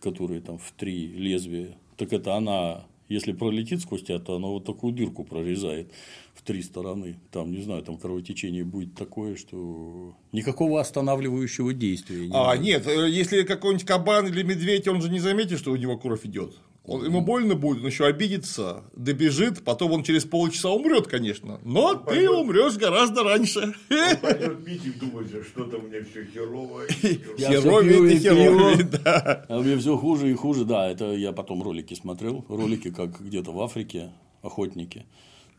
которые там в 3 лезвия. Так это она, если пролетит сквозь тебя, то она вот такую дырку прорезает в 3 стороны. Там, не знаю, там кровотечение будет такое, что никакого останавливающего действия. Нет, если какой-нибудь кабан или медведь, он же не заметит, что у него кровь идет. Ему больно будет, он еще обидится, добежит, потом он через полчаса умрет, конечно, но он ты умрешь гораздо раньше. Он пойдет пить и думать, что-то мне все херово. Херовит, да. А мне все хуже и хуже, да. Это я потом ролики смотрел. Ролики, как где-то в Африке, охотники.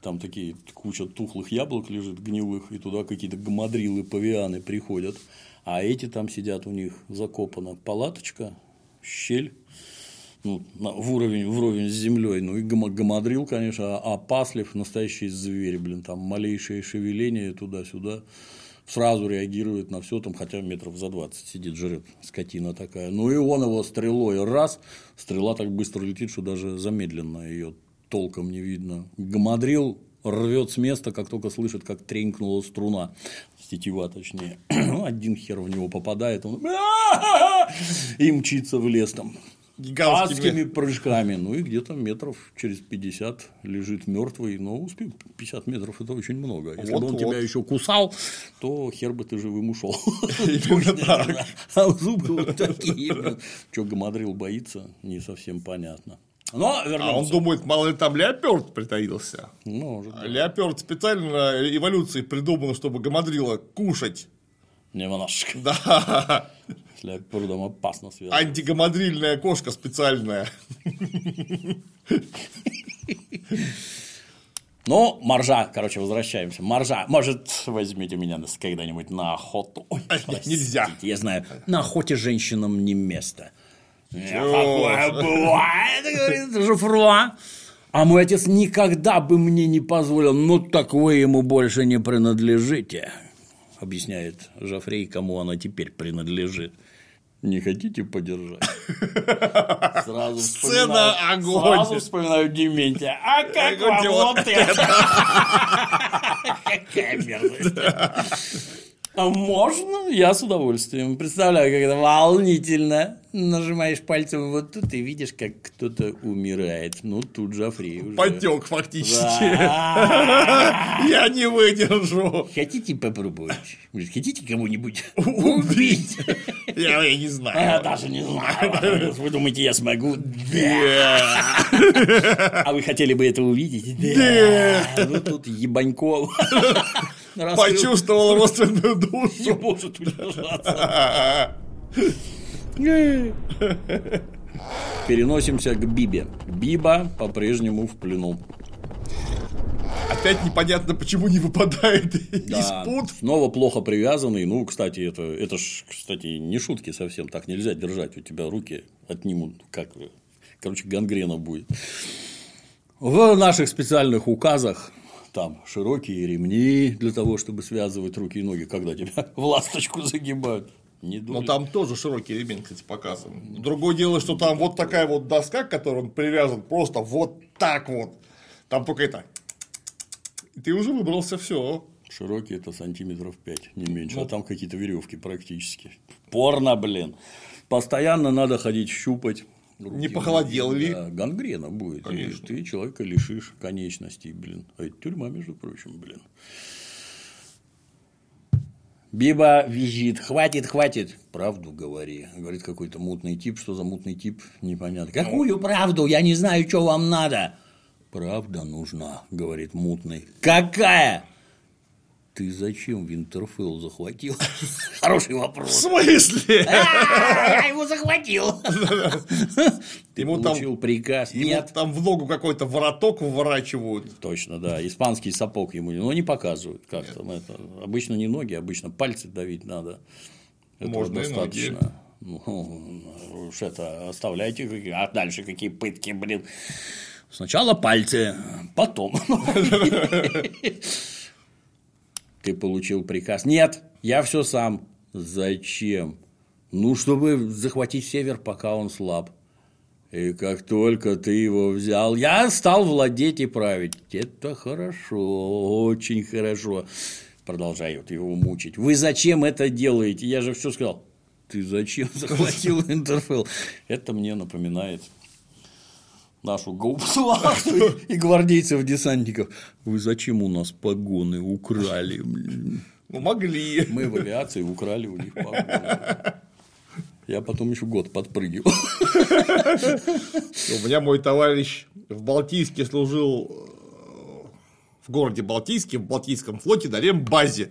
Там такие куча тухлых яблок лежит, гнилых, и туда какие-то гамадрилы, павианы приходят. А эти там сидят, у них закопана палаточка. щель, ну, вровень с землей, ну и гамадрил, конечно, опаслив, настоящий зверь, блин, там малейшее шевеление туда-сюда, сразу реагирует на все, там, хотя метров за 20 сидит, жрет, скотина такая. Ну и он его стрелой раз, стрела так быстро летит, что даже замедленно ее толком не видно. Гамадрил рвет с места, как только слышит, как тренькнула струна, тетива точнее, один хер в него попадает, он и мчится в лес там адскими прыжками, ну и где-то метров через 50 лежит мертвый, но успел, 50 метров это очень много, если бы он тебя еще кусал, то хер бы ты живым ушел, а зубы вот такие, что гамадрил боится, не совсем понятно. Но вернулся. А он думает, мало ли там леопард притаился. Может, да. Леопард специально эволюцией придуман, чтобы гамадрила кушать. Немножко. Да. С леопардом опасно связано. Антигамадрильная кошка специальная. Ну, Маржа, короче, возвращаемся. Маржа, может, возьмите меня когда-нибудь на охоту? Ой, нельзя. Я знаю, на охоте женщинам не место. Бывает, говорит Жофруа. А мой отец никогда бы мне не позволил. Ну, так вы ему больше не принадлежите, объясняет Жофрей, кому она теперь принадлежит. Не хотите подержать? Сразу сцена огонь. Сразу вспоминаю Дементия. А как вам вот это? Какая мерзость. Можно? Я с удовольствием. Представляю, как это волнительно. Нажимаешь пальцем вот тут и видишь, как кто-то умирает. Ну, тут Жофрей уже. Подтек фактически. Я не выдержу. Хотите попробовать? Хотите кого-нибудь убить? Я не знаю. Я даже не знаю. Вы думаете, я смогу? Да. А вы хотели бы это увидеть? Да. Ну, тут ебанько. Почувствовал родственную душу. Не может удержаться. Переносимся к Бибе. Биба по-прежнему в плену. Опять непонятно, почему не выпадает из пут. Снова плохо привязанный. Ну, кстати, это ж, кстати, не шутки совсем. Так нельзя держать. У тебя руки отнимут. Как... Короче, гангрена будет. В наших специальных указах там широкие ремни для того, чтобы связывать руки и ноги, когда тебя в ласточку загибают. Но там тоже широкий ремень, кстати, показан. Другое дело, что там вот такая вот доска, к которой он привязан, просто вот так вот. Там только это. Ты уже выбрался, все. Широкий это сантиметров 5, не меньше. Вот. А там какие-то веревки практически. Порно, блин. Постоянно надо ходить щупать. Руки, не похолодел ли? Да, гангрена будет. Конечно. Ты человека лишишь конечностей, блин. А это тюрьма, между прочим, блин. Биба визжит. Хватит, хватит. Правду говори. Говорит какой-то мутный тип. Что за мутный тип? Непонятно. Какую правду? Я не знаю, что вам надо. Правда нужна, говорит мутный. Какая? Ты зачем Винтерфелл захватил? Хороший вопрос. В смысле? Я его захватил. Ты получил приказ. Ему там в ногу какой-то вороток вворачивают. Точно, да. Испанский сапог ему. Но не показывают. Как там это. Обычно не ноги, обычно пальцы давить надо. Этого достаточно. Ну, уж это оставляйте. А дальше какие пытки, блин. Сначала пальцы, потом. Ты получил приказ. Нет, я все сам. Зачем? Ну, чтобы захватить север, пока он слаб. И как только ты его взял, я стал владеть и править. Это хорошо, очень хорошо. Продолжают его мучить. Вы зачем это делаете? Я же все сказал. Ты зачем захватил Винтерфелл? Это мне напоминает нашу гоупслахту и гвардейцев-десантников. Вы зачем у нас погоны украли? Ну, могли. Мы в авиации украли у них погоны. Я потом еще год подпрыгивал. У меня мой товарищ в Балтийске служил, в городе Балтийске, в Балтийском флоте на рембазе.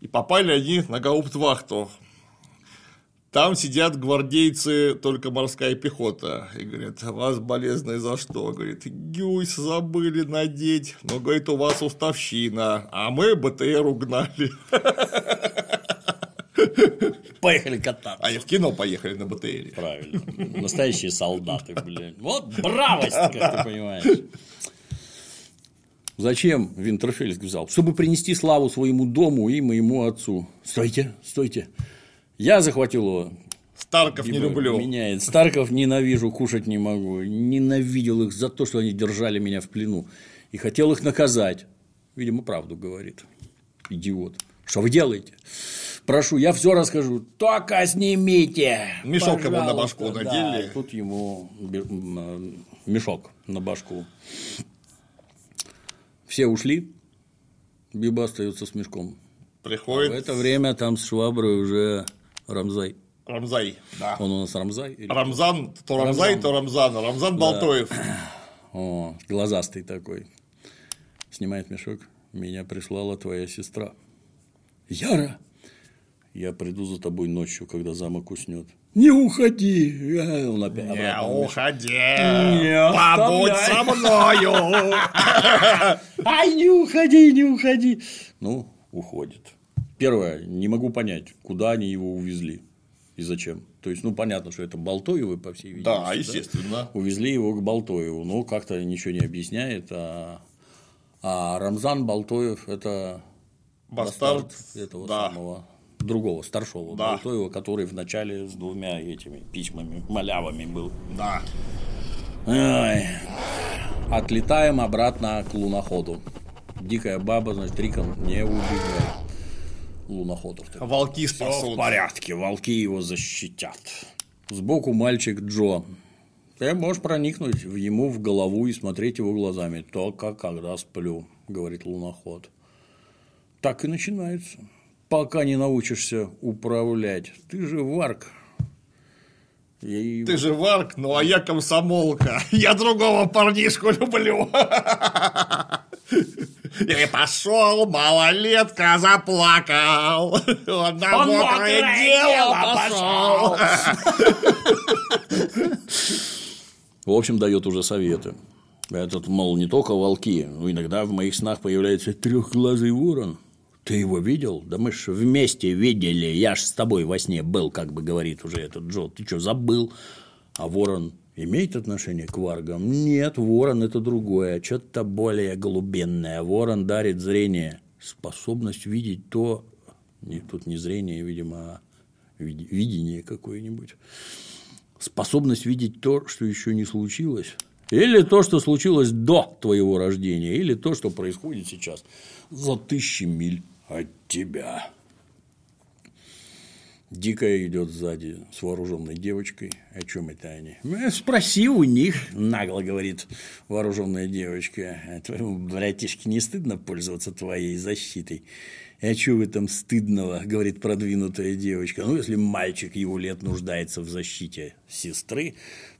И попали они на гауптвахту. Там сидят гвардейцы, только морская пехота. И говорят, вас, болезные, за что? Говорит, гюйс забыли надеть. Но, говорит, у вас уставщина. А мы БТР угнали. Поехали кататься. Они в кино поехали на БТРе. Правильно. Настоящие солдаты, блядь. Вот бравость, как ты понимаешь. Зачем Винтерфелл сказал? Чтобы принести славу своему дому и моему отцу. Стойте, стойте. Я захватил его. Старков Биба не люблю. Меняет. Старков ненавижу, кушать не могу. Ненавидел их за то, что они держали меня в плену. И хотел их наказать. Видимо, правду говорит. Идиот. Что вы делаете? Прошу, я все расскажу. Только снимите. Мешок ему на башку надели. Да, тут ему мешок на башку. Все ушли. Биба остается с мешком. Приходит. А в это время там с шваброй уже Рамзай. Рамзай, да. Он у нас Рамзай. Или... Рамзан, то Рамзай, Рамзан, то Рамзан. Рамзан, да. Болтоев. О, глазастый такой. Снимает мешок. Меня прислала твоя сестра. Яра, я приду за тобой ночью, когда замок уснет. Не уходи. Он опять не уходи. Не побудь со мною. Ай, не уходи, не уходи. Ну, уходит. Первое, не могу понять, куда они его увезли. И зачем? То есть, ну, понятно, что это Болтоевы, по всей видимости. Да, естественно. Да? Увезли его к Болтоеву, но как-то ничего не объясняет. А Рамзан Болтоев – это бастард этого, да, самого другого, старшего, да, Болтоева, который вначале с двумя этими письмами, малявами был. Да. Ой. Отлетаем обратно к луноходу. Дикая баба, значит, Риком не убегает. Луноходов. Волки спасут. Всё в порядке, волки его защитят. Сбоку мальчик Джо. Ты можешь проникнуть ему в голову и смотреть его глазами. Только когда сплю, говорит луноход. Так и начинается. Пока не научишься управлять. Ты же варк. Ты же варк, ну а я комсомолка. Я другого парнишку люблю. И пошел, малолетка, заплакал. На мокрое дело пошел. В общем, дает уже советы. Этот, мол, не только волки. Иногда в моих снах появляется трехглазый ворон. Ты его видел? Да мы ж вместе видели. Я ж с тобой во сне был, как бы говорит уже этот Джо. Ты что, забыл? А ворон... Имеет отношение к варгам? Нет, ворон – это другое, что-то более глубинное. Ворон дарит зрение, способность видеть то… Нет, тут не зрение, видимо, а видение какое-нибудь. Способность видеть то, что еще не случилось. Или то, что случилось до твоего рождения, или то, что происходит сейчас за 1000 миль от тебя. Дикая идет сзади с вооруженной девочкой. О чем это они? Спроси у них, нагло говорит вооруженная девочка. Твоему братишке не стыдно пользоваться твоей защитой? А чего в этом стыдного, говорит продвинутая девочка. Ну, если мальчик его лет нуждается в защите сестры,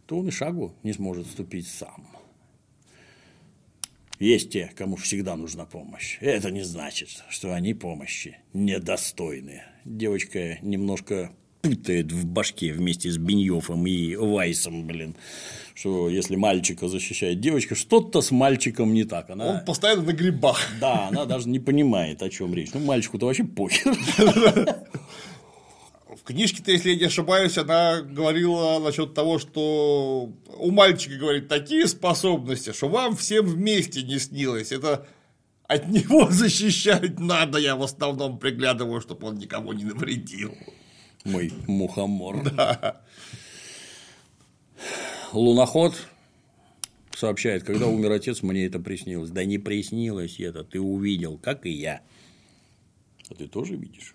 то он и шагу не сможет ступить сам. Есть те, кому всегда нужна помощь. Это не значит, что они помощи недостойны. Девочка немножко путает в башке вместе с Беньёфом и Вайсом, блин. Что если мальчика защищает девочка, что-то с мальчиком не так. Она... Он постоянно на грибах. Да, она даже не понимает, о чем речь. Ну, мальчику-то вообще похер. В книжке-то, если я не ошибаюсь, она говорила насчет того, что у мальчика, говорит, такие способности, что вам всем вместе не снилось. Это от него защищать надо. Я в основном приглядываю, чтобы он никому не навредил. Мой мухомор. Да. Луноход сообщает, когда умер отец, мне это приснилось. Да не приснилось это, ты увидел, как и я. А ты тоже видишь?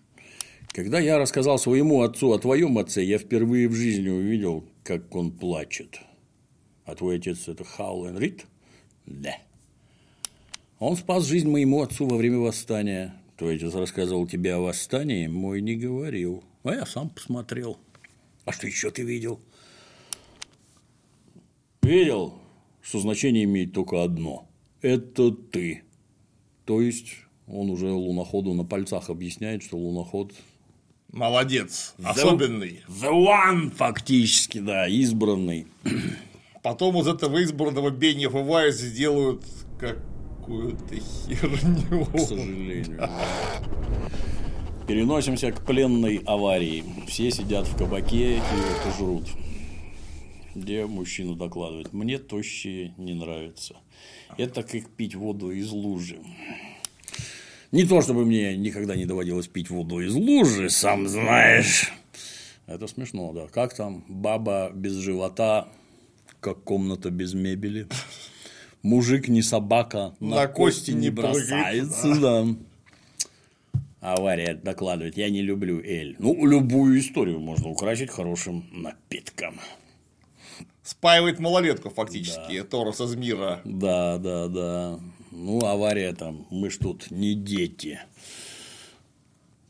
Когда я рассказал своему отцу о твоем отце, я впервые в жизни увидел, как он плачет. А твой отец – это Хаулен Рид? Да. Он спас жизнь моему отцу во время восстания. Твой отец рассказывал тебе о восстании, мой не говорил. А я сам посмотрел. А что еще ты видел? Видел, что значение имеет только одно – это ты. То есть, он уже луноходу на пальцах объясняет, что луноход… Молодец, особенный. The one, фактически, да, избранный. Потом из этого избранного Беньев и Вайс сделают какую-то херню. К сожалению. Да. Переносимся к пленной аварии. Все сидят в кабаке и это жрут. Где мужчина докладывает: мне тощие не нравятся. Это как пить воду из лужи. Не то чтобы мне никогда не доводилось пить воду из лужи, сам знаешь. Это смешно, да. Как там? Баба без живота, как комната без мебели. Мужик не собака, на кости не бросается. Прыгает, да. Авария докладывает: я не люблю эль. Ну, любую историю можно украсить хорошим напитком. Спаивает малолетку фактически, да. Торос из Мира. Да, да, да. Ну, авария там, мы ж тут не дети.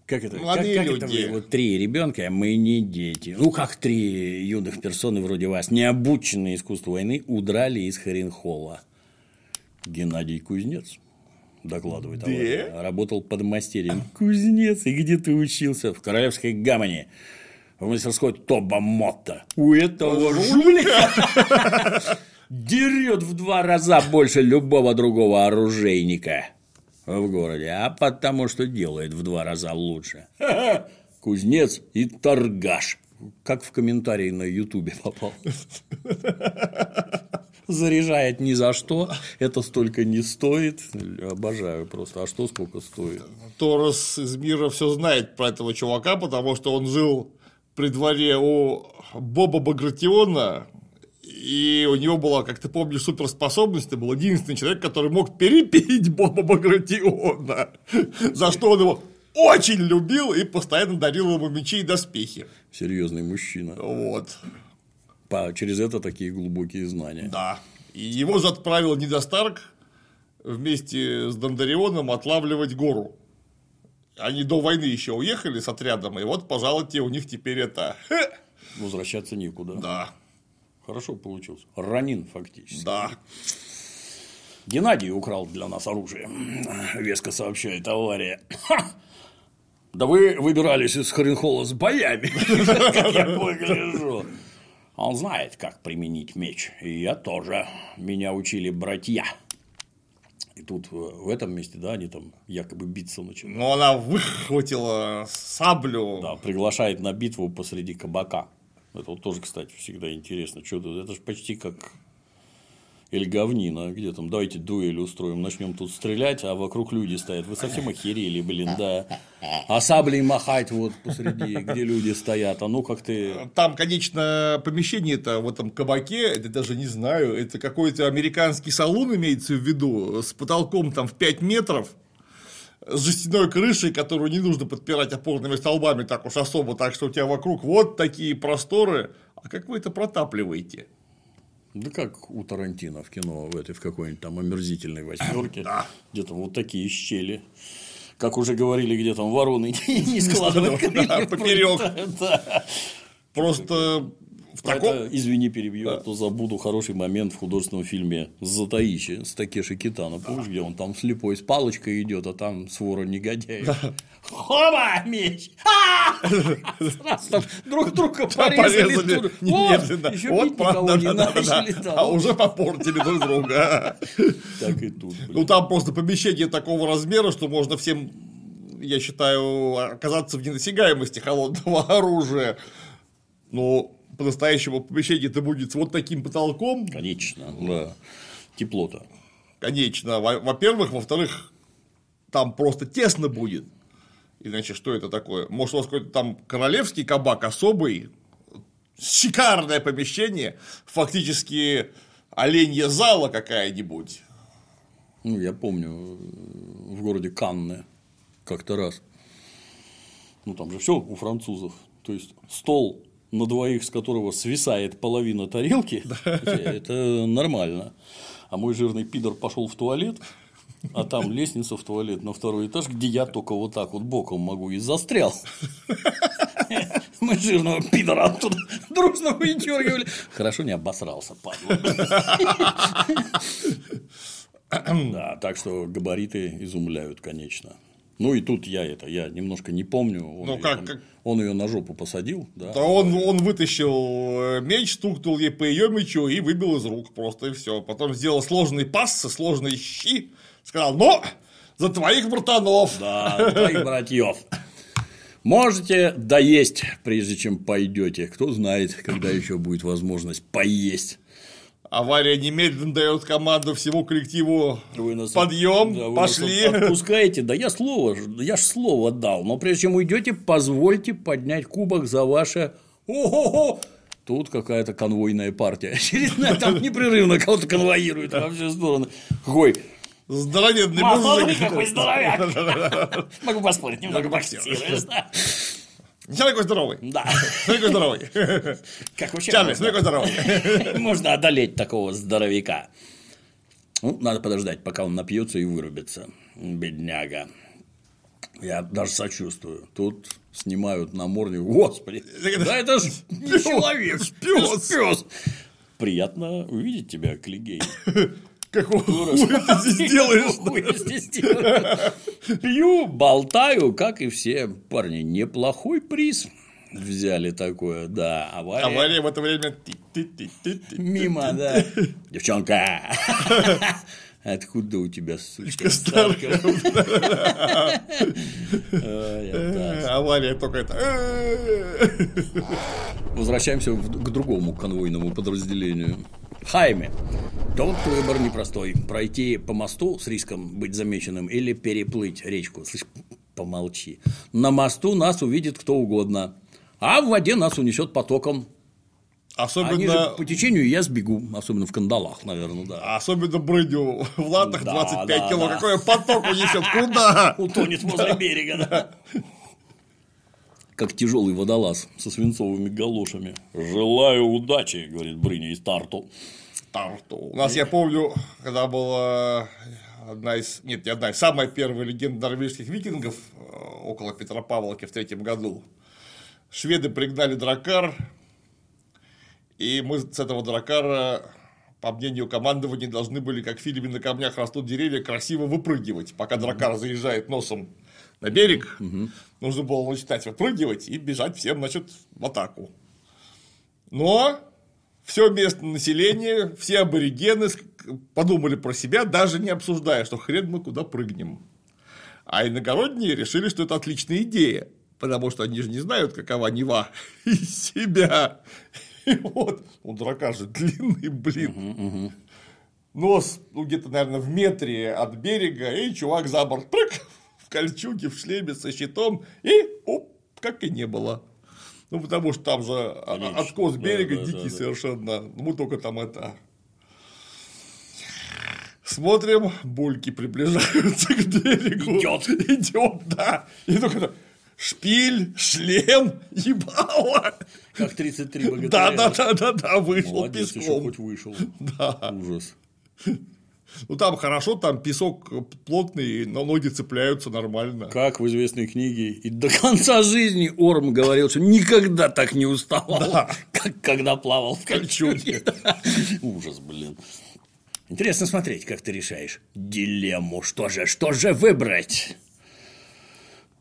Как это? Молодые как люди. Это вы, вот, 3 ребенка, а мы не дети. Ну, как 3 юных персоны вроде вас, не обученные искусству войны, удрали из Харенхола. Геннадий Кузнец. Докладывает авария. Работал подмастерьем. Кузнец, и где ты учился? В Королевской гавани. В мастерской Тоба Мотта. У этого жулика дерет в 2 раза больше любого другого оружейника в городе. А потому что делает в 2 раза лучше. Кузнец и торгаш. Как в комментарии на Ютубе попал. Заряжает ни за что, это столько не стоит. Обожаю просто. А что сколько стоит? Торос из Мира все знает про этого чувака, потому что он жил при дворе у Боба Багратиона, и у него была, как ты помнишь, суперспособность. Это был единственный человек, который мог перепить Боба Багратиона, за что он его очень любил и постоянно дарил ему мечи и доспехи. Серьезный мужчина. Вот. Через это такие глубокие знания. Да. И его же отправил Неда Старк вместе с Дондарионом отлавливать гору. Они до войны еще уехали с отрядом, и вот, пожалуйте, у них теперь это... Возвращаться некуда. Да. Хорошо получилось. Ранин фактически. Да. Геннадий украл для нас оружие. Веско сообщает авария. Да вы выбирались из Харенхола с боями, как я погляжу. Он знает, как применить меч. И я тоже. Меня учили братья. И тут в этом месте, да, они там якобы биться начинают. Но она выхватила саблю. Да, приглашает на битву посреди кабака. Это вот тоже, кстати, всегда интересно. Что-то... Это же почти как Эль Говнина. Где там, давайте дуэль устроим, начнем тут стрелять, а вокруг люди стоят. Вы совсем охерели, блин, да. А саблей махать вот посреди, где люди стоят. А ну как ты... Там, конечно, помещение-то в этом кабаке, это даже не знаю, это какой-то американский салон имеется в виду, с потолком там в 5 метров, с жестяной крышей, которую не нужно подпирать опорными столбами так уж особо, так что у тебя вокруг вот такие просторы, а как вы это протапливаете? Да как у Тарантино в кино, в этой, в какой-нибудь там омерзительной восьмерке, где-то вот такие щели. Как уже говорили, где там вороны не складывают крылья поперек. Просто в таком... Извини, перебью, а то забуду хороший момент в художественном фильме «Затаичи» с Такеши Китано. Помнишь, где он там слепой с палочкой идет, а там свора негодяев. Хоба, меч! Друг друга порезали. Еще бить никого не начали. А уже попортили друг друга. Так и тут. Ну, там просто помещение такого размера, что можно всем, я считаю, оказаться в недосягаемости холодного оружия. Но по-настоящему помещение это будет с вот таким потолком. Конечно. Да. Тепло-то. Конечно. Во-первых. Во-вторых, там просто тесно будет. Иначе что это такое? Может, у вас какой-то там королевский кабак особый, шикарное помещение, фактически оленья зала какая-нибудь. Ну, я помню, в городе Канне как-то раз. Ну, там же все у французов. То есть, стол, на двоих, с которого свисает половина тарелки, это нормально. А мой жирный пидор пошел в туалет. А там лестница в туалет на 2-й этаж, где я только вот так вот боком могу, и застрял. Мы жирного пидора оттуда дружно выдергивали. Хорошо, не обосрался, падла. Да, так что габариты изумляют, конечно. Ну и тут я немножко не помню. Он ее на жопу посадил. Да, он вытащил меч, стукнул ей по ее мечу и выбил из рук просто, и все. Потом сделал сложный пас со сложной щи. Сказал: но за твоих братанов. Да, за твоих братьев. Можете доесть, прежде чем пойдете. Кто знает, когда еще будет возможность поесть. Авария немедленно дает команду всему коллективу: подъем, да, пошли. Отпускаете, да я ж слово дал, но прежде чем уйдете, позвольте поднять кубок за ваше. О-хо-хо! Тут какая-то конвойная партия. Очередная, там непрерывно кого-то конвоируют во все стороны. Какой здоровенный мужик. Какой здоровяк. Могу поспорить, немного боксируешь. Смотри, какой здоровый. Да. Смотри, какой здоровый. Как вообще? Чарли, смотри, какой здоровый. Можно одолеть такого здоровяка. Ну, надо подождать, пока он напьется и вырубится. Бедняга. Я даже сочувствую. Тут снимают намордник. Господи. Да это ж не человек. Пёс. Приятно увидеть тебя, Клигей. Какого хуя ты здесь делаешь? Пью, болтаю, как и все парни. Неплохой приз взяли такое, да. Авария в это время... Мимо, да. Девчонка! Откуда у тебя, сучка, старка? Авария только это... Возвращаемся к другому конвойному подразделению. Хайме. Тут выбор непростой. Пройти по мосту с риском быть замеченным или переплыть речку. Слышь, помолчи. На мосту нас увидит кто угодно. А в воде нас унесет потоком. Особенно... Они же по течению, я сбегу. Особенно в кандалах, наверное, да. Особенно Брыню в латах, да, 25 кило. Да. Какой поток унесет? Куда? Утонет возле берега. Как тяжелый водолаз со свинцовыми галошами. Желаю удачи, говорит Брыня из Тарту. Тарту. У нас, я помню, когда была одна из, нет, не одна из, самая первая легенда норвежских викингов около Петропавловки в 3-м году. Шведы пригнали драккар, и мы с этого драккара, по мнению командования, должны были, как в фильме «На камнях растут деревья», красиво выпрыгивать, пока драккар заезжает носом на берег. Нужно было начинать выпрыгивать и бежать всем, значит, в атаку. Но все местное население, все аборигены подумали про себя, даже не обсуждая, что хрен мы куда прыгнем. А иногородние решили, что это отличная идея, потому что они же не знают, какова Нева из себя. И вот, у драккар же длинный, блин. Нос, ну, где-то, наверное, в метре от берега, и чувак за борт прыг. Кольчуги, в шлеме со щитом, и оп, как и не было. Ну, потому что там же откос берега, да, дикий, да, совершенно. Да. Мы только там это... Смотрим, бульки приближаются к берегу. Идёт, да. И только шпиль, шлем, ебало. Как 33 богатыря. Да, вышел. Молодец, песком. Еще хоть вышел. Да. Ужас. Ну, там хорошо, там песок плотный, но ноги цепляются нормально. Как в известной книге и до конца жизни Орм говорил, что никогда так не уставал, да, как когда плавал в кольчуге. Ужас, блин. Интересно смотреть, как ты решаешь дилемму. Что же выбрать?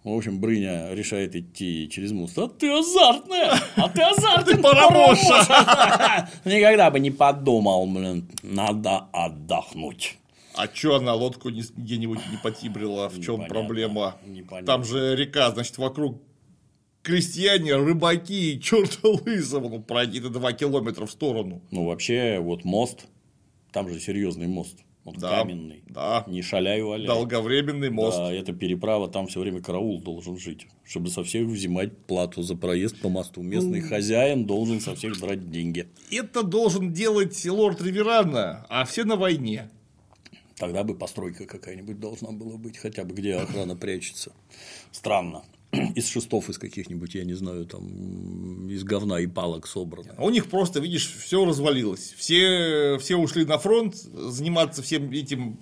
В общем, Брыня решает идти через мост. А ты азартный парамоша. Никогда бы не подумал, блин, надо отдохнуть. А чё она лодку где-нибудь не потибрила? В чем проблема? Непонятно. Там же река, значит, вокруг крестьяне, рыбаки, чёрта лысого. Ну, пройди ты 2 километра в сторону. Ну, вообще, вот мост, там же серьезный мост. Он, да, каменный, да, не шаляй-валяй. Долговременный мост. Да, это переправа, там все время караул должен жить, чтобы со всех взимать плату за проезд по мосту. Местный хозяин должен со всех брать деньги. Это должен делать лорд Риверана, а все на войне. Тогда бы постройка какая-нибудь должна была быть, хотя бы где охрана прячется. Странно. Из шестов, из каких-нибудь, я не знаю, там, из говна и палок собрано. У них просто, видишь, все развалилось. Все ушли на фронт, заниматься всем этим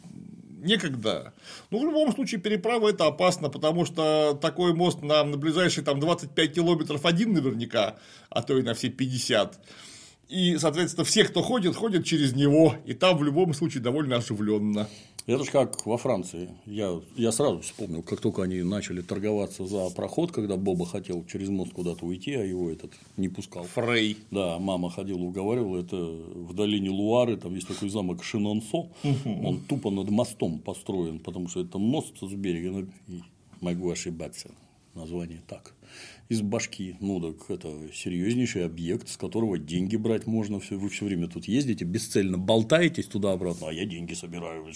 некогда. Ну, в любом случае, переправа это опасно, потому что такой мост на ближайшие там, 25 километров один наверняка, а то и на все 50. И, соответственно, все, кто ходят через него, и там в любом случае довольно оживленно. Это же как во Франции. Я сразу вспомнил, как только они начали торговаться за проход, когда Боба хотел через мост куда-то уйти, а его этот не пускал. Фрей. Да, мама ходила, уговаривала. Это в долине Луары, там есть такой замок Шинонсо. Он тупо над мостом построен, потому что это мост с берега. Могу ошибаться. название так, из башки. Ну, так это серьезнейший объект, с которого деньги брать можно. Вы все время тут ездите, бесцельно болтаетесь туда-обратно, а я деньги собираю.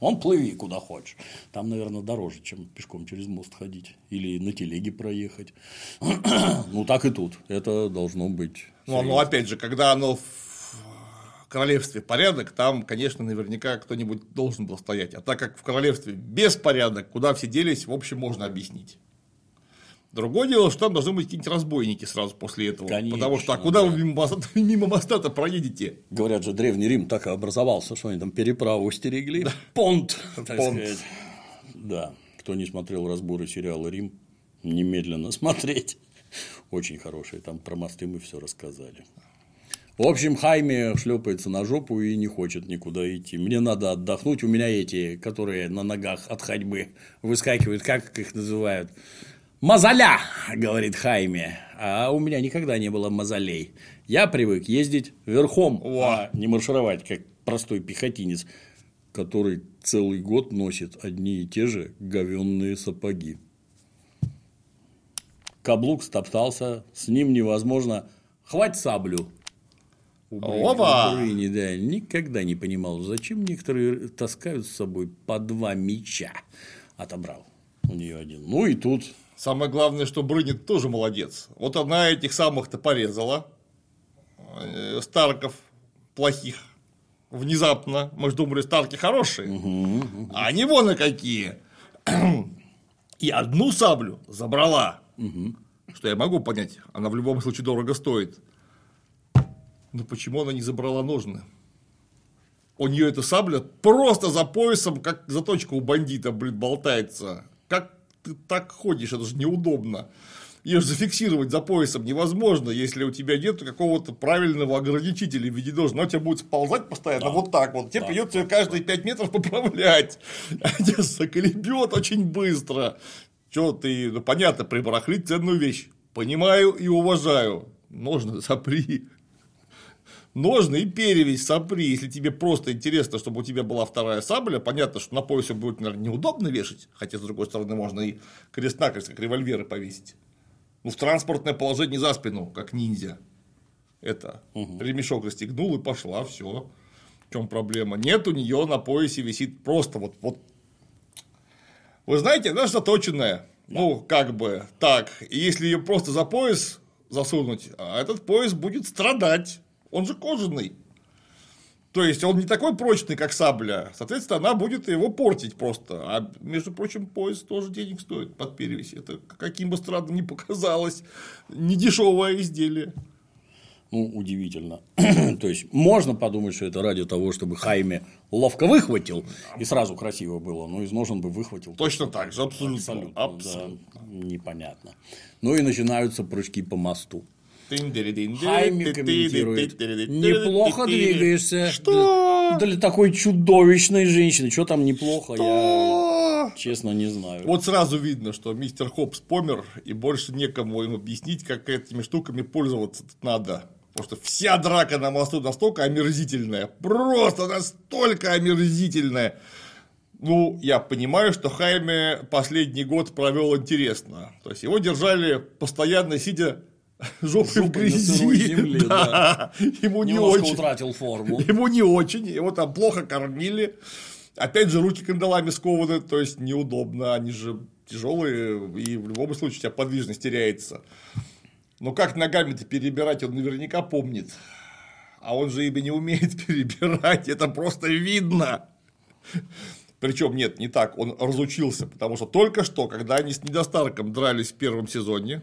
Он плыви куда хочешь. Там, наверное, дороже, чем пешком через мост ходить или на телеге проехать. Ну, так и тут. Это должно быть. Ну, опять же, когда оно в королевстве порядок, там, конечно, наверняка кто-нибудь должен был стоять. А так как в королевстве беспорядок, куда все делись, в общем, можно объяснить. Другое дело, что там должны быть какие-нибудь разбойники сразу после этого. Конечно, потому что, а куда да. вы мимо моста-то проедете? Говорят же, Древний Рим так и образовался, что они там переправу стерегли. Да. Понт, так понт. Сказать. Да. Кто не смотрел разборы сериала «Рим», немедленно смотреть. Очень хорошие. Там про мосты мы все рассказали. В общем, Хайме шлепается на жопу и не хочет никуда идти. Мне надо отдохнуть. У меня эти, которые на ногах от ходьбы выскакивают, как их называют? «Мозоля», говорит Хайме, а у меня никогда не было мозолей. Я привык ездить верхом, а не маршировать, как простой пехотинец, который целый год носит одни и те же говенные сапоги. Каблук стоптался, с ним невозможно. Хвать саблю. Опа! Да, никогда не понимал, зачем некоторые таскают с собой по два меча. Отобрал у нее один. Ну и тут... Самое главное, что Брыня тоже молодец. Вот она этих самых-то порезала, Старков плохих, внезапно. Мы же думали, Старки хорошие, а они вон и какие. И одну саблю забрала, что я могу понять, она в любом случае дорого стоит. Но почему она не забрала ножны? У нее эта сабля просто за поясом, как заточка у бандита, блин, болтается. Как ты так ходишь, это же неудобно. Ее же зафиксировать за поясом невозможно, если у тебя нет какого-то правильного ограничителя в виде ножен. Она у тебя будет сползать постоянно, да. Вот так вот. Тебе да. придется ее каждые 5 метров поправлять. Она заколебет очень быстро. Чего ты, ну понятно, прибарахлить ценную вещь. Понимаю и уважаю. Ножны сопри. Ножны и перевязь сопри. Если тебе просто интересно, чтобы у тебя была вторая сабля, понятно, что на поясе будет, наверное, неудобно вешать, хотя, с другой стороны, можно и крест-накрест, как револьверы, повесить. Ну, в транспортное положение за спину, как ниндзя. Это ремешок расстегнул и пошла, все. В чем проблема? Нет, у нее на поясе висит просто вот. Вы знаете, она же заточенная. Да. Ну, как бы так. И если ее просто за пояс засунуть, а этот пояс будет страдать. Он же кожаный. То есть, он не такой прочный, как сабля. Соответственно, она будет его портить просто. А, между прочим, пояс тоже денег стоит под перевесь. Это, каким бы странным ни показалось, недешевое изделие. Ну, удивительно. То есть, можно подумать, что это ради того, чтобы Хайме ловко выхватил. И сразу красиво было. Но из ножен бы выхватил. Точно так же. Абсолютно. Да, непонятно. Ну, и начинаются прыжки по мосту. Хайме комментирует. Неплохо двигаешься. Что? Для такой чудовищной женщины. Что там неплохо? Что? Я, честно, не знаю. Вот сразу видно, что мистер Хопс помер, и больше некому им объяснить, как этими штуками пользоваться надо. Потому что вся драка на мосту настолько омерзительная. Просто настолько омерзительная. Ну, я понимаю, что Хайме последний год провел интересно. То есть, его держали постоянно, сидя... Жопой в грязи, земле, да. Ему не очень. Утратил форму. Ему не очень, его там плохо кормили, опять же руки кандалами скованы, то есть неудобно, они же тяжелые, и в любом случае у тебя подвижность теряется. Но как ногами-то перебирать, он наверняка помнит, а он же ими не умеет перебирать, это просто видно. Причем нет, не так, он разучился, потому что только что, когда они с Недой Старком дрались в первом сезоне,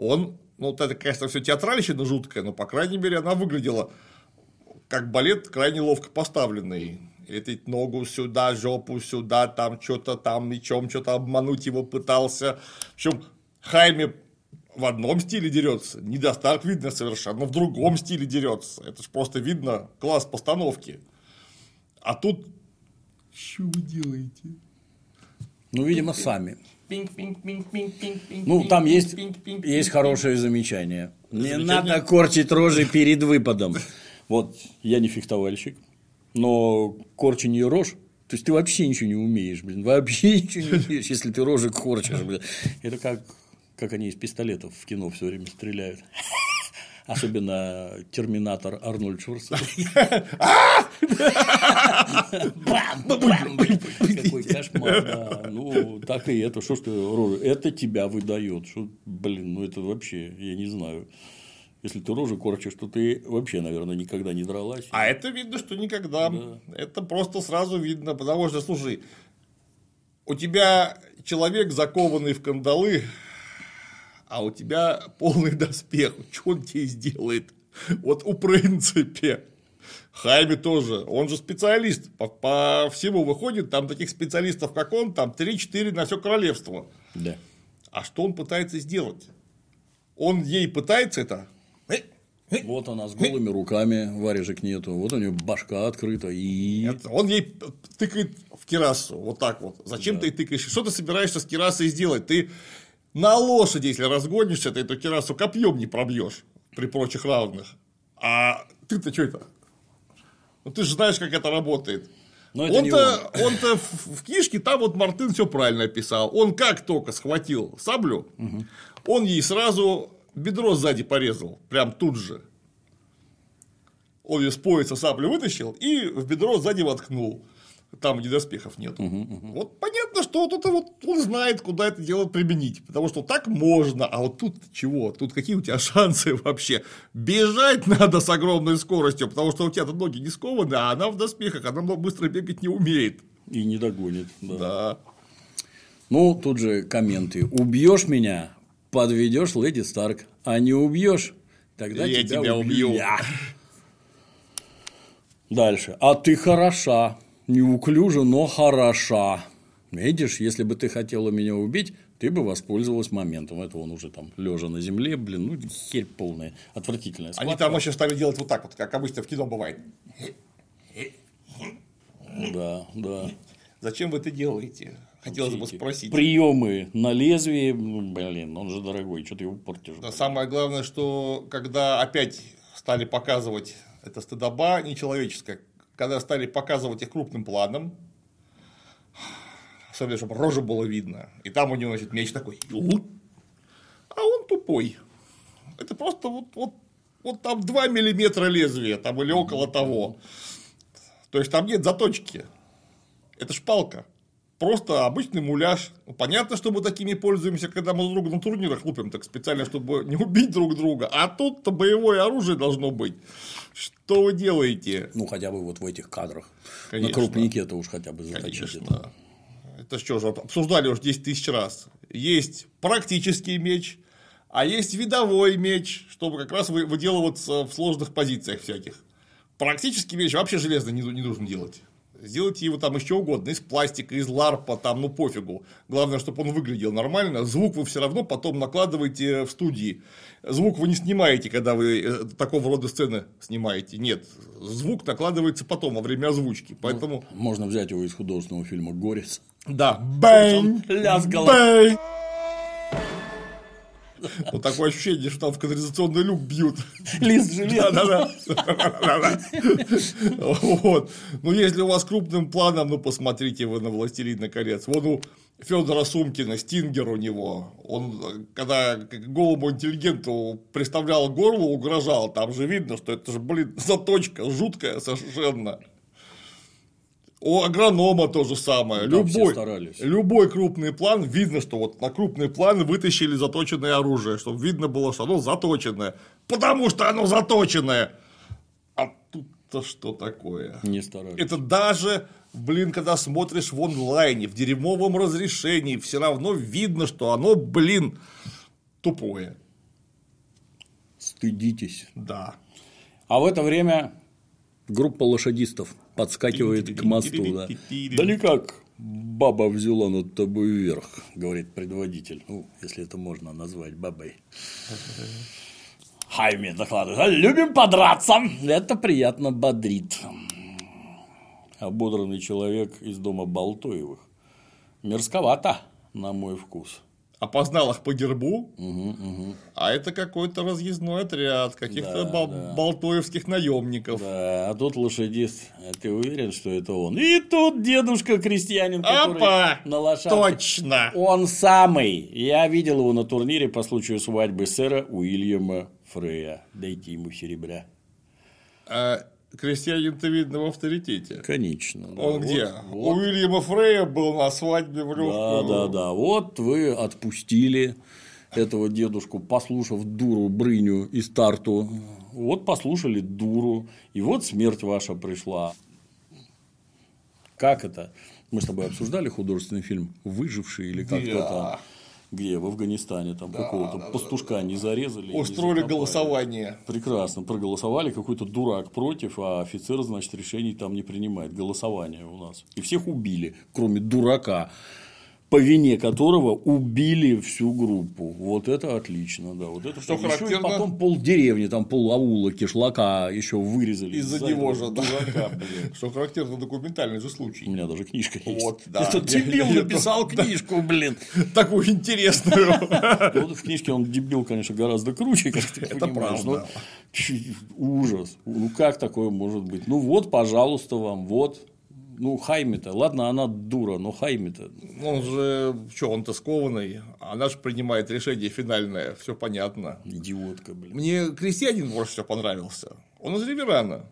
он, ну, это, конечно, все театральщина жуткая, но, по крайней мере, она выглядела как балет крайне ловко поставленный. Лететь ногу сюда, жопу сюда, там что-то, там мечом что-то обмануть его пытался. В общем, Хайме в одном стиле дерется, Неда Старк, видно, совершенно в другом стиле дерется. Это же просто видно класс постановки. А тут... Что вы делаете? Ну, видимо, сами. Ну, там есть хорошее замечание. Не надо корчить рожи перед выпадом. Вот, я не фехтовальщик, но корченье рож То есть ты вообще ничего не умеешь, блин, вообще ничего не умеешь, если ты рожек корчишь, блин. Это как они из пистолетов в кино все время стреляют. Особенно терминатор Арнольд Шварценеггер. Какой кошмар, да. Ну, так и это. Что ж ты рожа? Это тебя выдает. Блин, ну это вообще, я не знаю. Если ты рожу корчишь, то ты вообще, наверное, никогда не дралась. А это видно, что никогда. Да. Это просто сразу видно. Потому что, слушай, у тебя человек, закованный в кандалы, а у тебя полный доспех. Что он тебе сделает? Вот у принципе. Хайме тоже. Он же специалист. По всему выходит. Там таких специалистов, как он, там 3-4 на все королевство. Да. А что он пытается сделать? Он ей пытается это... Вот она с голыми руками, варежек нету. Вот у нее башка открыта. Это он ей тыкает в кирасу. Вот так вот. Зачем ты тыкаешь? Что ты собираешься с кирасой сделать? Ты... На лошади, если разгонишься, ты эту кирасу копьем не пробьешь при прочих равных. А ты-то что это? Ну, ты же знаешь, как это работает. Он-то в книжке там вот Мартын все правильно описал. Он как только схватил саблю, он ей сразу бедро сзади порезал. Прям тут же. Он ее с пояса саблю вытащил и в бедро сзади воткнул. Там, где доспехов нет. Вот понятно, что вот это вот он знает, куда это дело применить. Потому что так можно, а вот тут чего? Тут какие у тебя шансы вообще? Бежать надо с огромной скоростью, потому что у тебя ноги не скованы, а она в доспехах, она быстро бегать не умеет. И не догонит. Да. Ну, тут же комменты. Убьешь меня, подведешь леди Старк, а не убьешь, тогда я тебя убью. Дальше. А ты хороша. Неуклюже, но хороша. Видишь, если бы ты хотела меня убить, ты бы воспользовалась моментом. Это он уже там лежа на земле, блин, ну херь полная, отвратительная схватка. Они там вообще стали делать вот так вот, как обычно в кино бывает. Да, да. Зачем вы это делаете? Хотелось бы спросить. Приемы на лезвии, блин, он же дорогой, что ты его портишь. Да, самое главное, что когда опять стали показывать, это стыдоба нечеловеческая. Когда стали показывать их крупным планом, особенно, чтобы рожу было видно, и там у него, значит, меч такой, а он тупой. Это просто вот там 2 миллиметра лезвия, там или около того. То есть, там нет заточки. Это шпалка. Просто обычный муляж. Понятно, что мы такими пользуемся, когда мы друг друга на турнирах лупим, так специально, чтобы не убить друг друга. А тут-то боевое оружие должно быть. Что вы делаете? Ну, хотя бы вот в этих кадрах. Конечно. На крупнике-то уж хотя бы заточить. Это что же, обсуждали уже 10 тысяч раз. Есть практический меч, а есть видовой меч, чтобы как раз выделываться в сложных позициях всяких. Практический меч вообще железно не нужно делать. Сделайте его там еще угодно, из пластика, из ларпа, там, ну пофигу. Главное, чтобы он выглядел нормально. Звук вы все равно потом накладываете в студии. Звук вы не снимаете, когда вы такого рода сцены снимаете. Нет, звук накладывается потом, во время озвучки. Поэтому... Можно взять его из художественного фильма «Горец». Да. Бэнь! Бэнь! Вот такое ощущение, что там в канализационный люк бьют. Лист железа. Да. Вот. Ну, если у вас крупным планом, ну, посмотрите вы на «Властелина колец». Вот у Федора Сумкина, стингер у него. Он, когда к голому интеллигенту приставлял горло, угрожал. Там же видно, что это же, блин, заточка жуткая совершенно. У агронома то же самое. Любой крупный план, видно, что вот на крупный план вытащили заточенное оружие, чтобы видно было, что оно заточенное. Потому что оно заточенное. А тут-то что такое? Не старались. Это даже, блин, когда смотришь в онлайне, в дерьмовом разрешении, все равно видно, что оно, блин, тупое. Стыдитесь. Да. А в это время группа лошадистов подскакивает к мосту. Да. Да никак, баба взяла над тобой вверх, говорит предводитель. Ну, если это можно назвать бабой. Хайме докладывает. Любим подраться. Это приятно бодрит. Ободранный человек из дома Болтоевых. Мерзковато, на мой вкус. опознал их по гербу, а это какой-то разъездной отряд каких-то болтоевских наемников. Да, а тот лошадист, ты уверен, что это он? И тут дедушка-крестьянин, который на лошадке. Точно! Он самый! Я видел его на турнире по случаю свадьбы сэра Уильяма Фрея. Дайте ему серебря. Крестьянин-то, видно, в авторитете. Конечно. Да. Он вот, где? Вот. У Уильяма Фрея был на свадьбе в лёгкую. Да. Вот вы отпустили этого дедушку, послушав дуру Брыню из Тарту. Вот послушали дуру. И вот смерть ваша пришла. Как это? Мы с тобой обсуждали художественный фильм «Выживший» или как-то там. Где? В Афганистане там какого-то пастушка не зарезали. Устроили голосование. Прекрасно. Проголосовали. Какой-то дурак против, а офицер, значит, решений там не принимает. Голосование у нас. И всех убили, кроме дурака, по вине которого убили всю группу. Вот это отлично. Да. Вот это что характерно. Еще и потом полдеревни, там полаула, кишлака еще вырезали. Из-за него же дурака. Что характерно, документальный же случай. У меня даже книжка есть. Вот, да. Этот дебил написал книжку, блин. Такую интересную. В книжке он дебил, конечно, гораздо круче, как ты понимаешь. Это правда. Ужас. Ну, как такое может быть? Ну, вот, пожалуйста, вам. Вот. Ну, Хайме-то, ладно, она дура, но Хайме-то. Он же, что, он-то скованный, она же принимает решение финальное, все понятно. Идиотка, блин. Мне крестьянин больше всего понравился. Он из Риверана.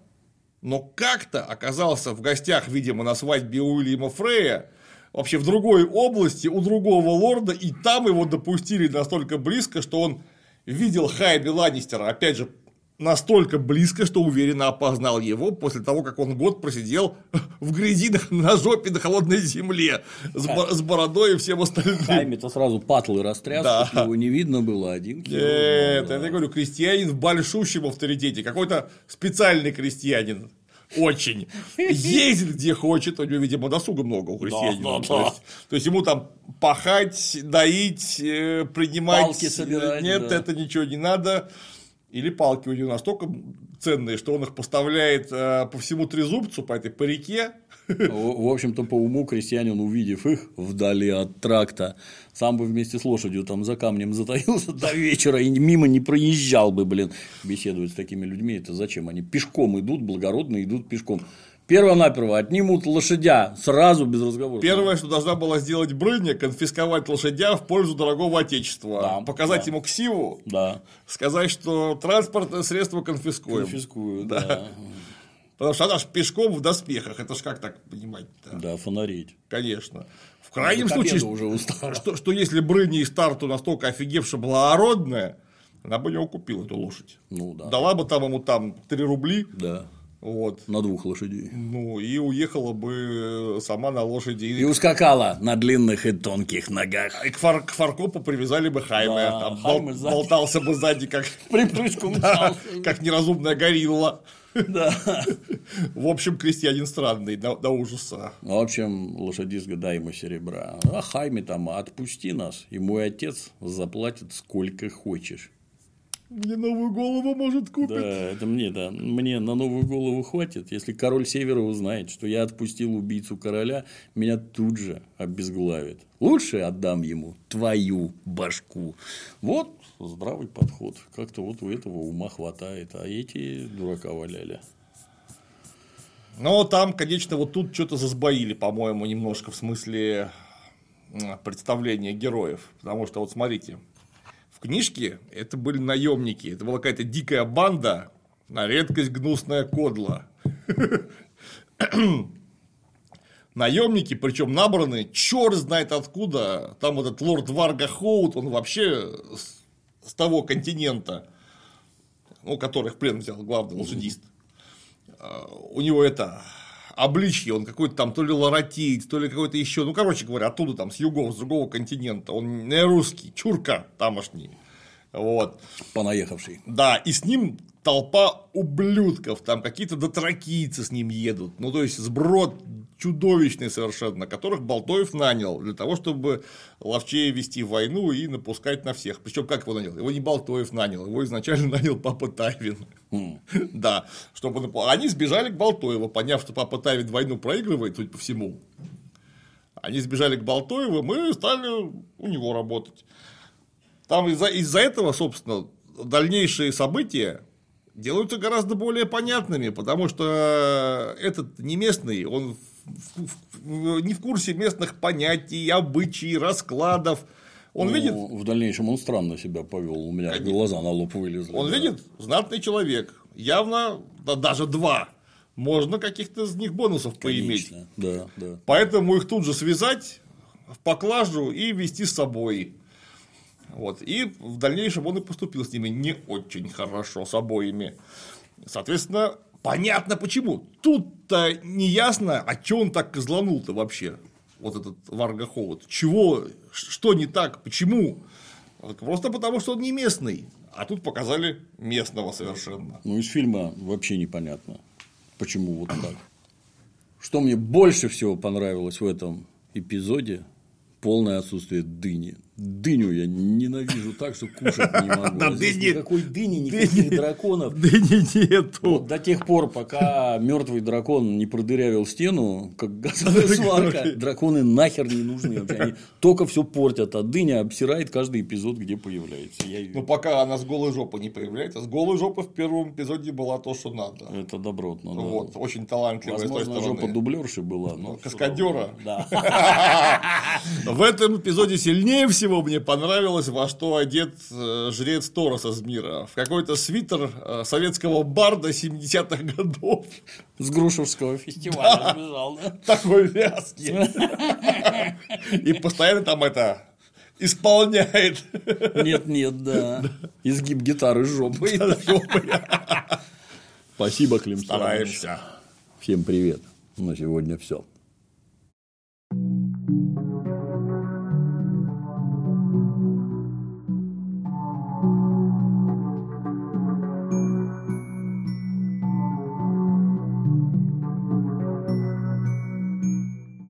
Но как-то оказался в гостях, видимо, на свадьбе Уильяма Фрея, вообще в другой области, у другого лорда, и там его допустили настолько близко, что он видел Хайме Ланнистера, опять же, настолько близко, что уверенно опознал его после того, как он год просидел в грязи на жопе на холодной земле с бородой и всем остальным. Хайме-то сразу патлы растряс, чтобы его не видно было. Один килограмм. Нет, я говорю, крестьянин в большущем авторитете. Какой-то специальный крестьянин. Очень. Ездит где хочет. У него, видимо, досуга много у крестьянина. То есть, ему там пахать, доить, принимать. Палки собирать. Нет, это ничего не надо. Или палки у него настолько ценные, что он их поставляет по всему трезубцу, по реке. В общем-то, по уму крестьянин, увидев их вдали от тракта, сам бы вместе с лошадью там за камнем затаился до вечера и мимо не проезжал бы, блин. Беседовать с такими людьми, это зачем? Они пешком идут, благородно идут пешком. Перво-наперво отнимут лошадя сразу без разговора. Первое, что должна была сделать Брыня, конфисковать лошадя в пользу дорогого отечества. Да, показать ему ксиву, сказать, что транспортное средство конфискуем. Потому что она же пешком в доспехах. Это ж как так понимать-то? Да, фонарить. Конечно. В крайнем случае, что если Брыня из Тарту настолько офигевшая благородная, она бы у него купила эту лошадь. Дала бы там ему 3 рубля. Да. Вот. На 2 лошадей. Ну, и уехала бы сама на лошади. И ускакала на длинных и тонких ногах. И к фаркопу привязали бы Хайме. Да, Хайме болтался бы сзади, как припрыжку мчался. Как неразумная горилла. Да. В общем, крестьянин странный, до ужаса. В общем, лошадист, дай ему серебра. А Хайме там, отпусти нас, и мой отец заплатит сколько хочешь. Мне новую голову может купить. Да, это мне, да. Мне на новую голову хватит. Если король Севера узнает, что я отпустил убийцу короля, меня тут же обезглавит. Лучше отдам ему твою башку. Вот здравый подход. Как-то вот у этого ума хватает. А эти дурака валяли. Но там, конечно, вот тут что-то засбоили, по-моему, немножко в смысле представления героев. Потому что вот смотрите. В книжке это были наемники. Это была какая-то дикая банда, на редкость гнусная кодла. Наемники, причем набраны, черт знает откуда. Там этот лорд Варга Хоут, он вообще с того континента, который в плен взял главный лошадист. У него это обличье, он какой-то там то ли лоротеец, то ли какой-то еще, короче говоря, оттуда там с югов, с другого континента, он не русский, чурка тамошний, вот. Понаехавший. Да, и с ним толпа ублюдков, там какие-то дотракийцы с ним едут, то есть сброд чудовищный совершенно, которых Болтоев нанял для того, чтобы ловчее вести войну и напускать на всех. Причем как его нанял? Его не Болтоев нанял, его изначально нанял папа Тайвин. Да, чтобы они сбежали к Болтоеву, поняв, что папа Тайвин войну проигрывает, судя по всему. Они сбежали к Болтоеву, мы стали у него работать. Там из-за этого, собственно, дальнейшие события делаются гораздо более понятными, потому что этот не местный, он не в курсе местных понятий, обычаев, раскладов. Он видит... В дальнейшем он странно себя повел, у меня глаза на лоб вылезли. Он видит знатный человек, явно, да, даже два, можно каких-то из них бонусов поиметь. Да, да. Поэтому их тут же связать в поклажу и вести с собой. Вот. И в дальнейшем он и поступил с ними не очень хорошо, с обоими. Соответственно, понятно почему. Тут-то не ясно, а чего он так козланул-то вообще. Вот этот Варга Ховод. Чего? Что не так? Почему? Просто потому, что он не местный. А тут показали местного совершенно. Ну, из фильма вообще непонятно, почему вот так. Что мне больше всего понравилось в этом эпизоде – полное отсутствие дыни. Дыню я ненавижу так, что кушать не могу. Да, здесь никакой дыни, никаких драконов. Дыни нету. Вот, до тех пор, пока мертвый дракон не продырявил стену, как газовая сварка, драконы нахер не нужны вообще. Они только все портят, а дыня обсирает каждый эпизод, где появляется. Ну, пока она с голой жопы не появляется. С голой жопы в первом эпизоде была то, что надо. Это добротно. Вот, да. Очень талантливая. Возможно, жопа дублерши была. Но каскадера. Да. В этом эпизоде сильнее всего мне понравилось, во что одет жрец Тороса из Мира. В какой-то свитер советского барда 70-х годов. С Грушевского фестиваля, да, бежал, да? Такой вязкий. И постоянно там это исполняет. Нет-нет, да. Изгиб гитары жопой. Спасибо, Клим. Стараемся. Всем привет. На сегодня все.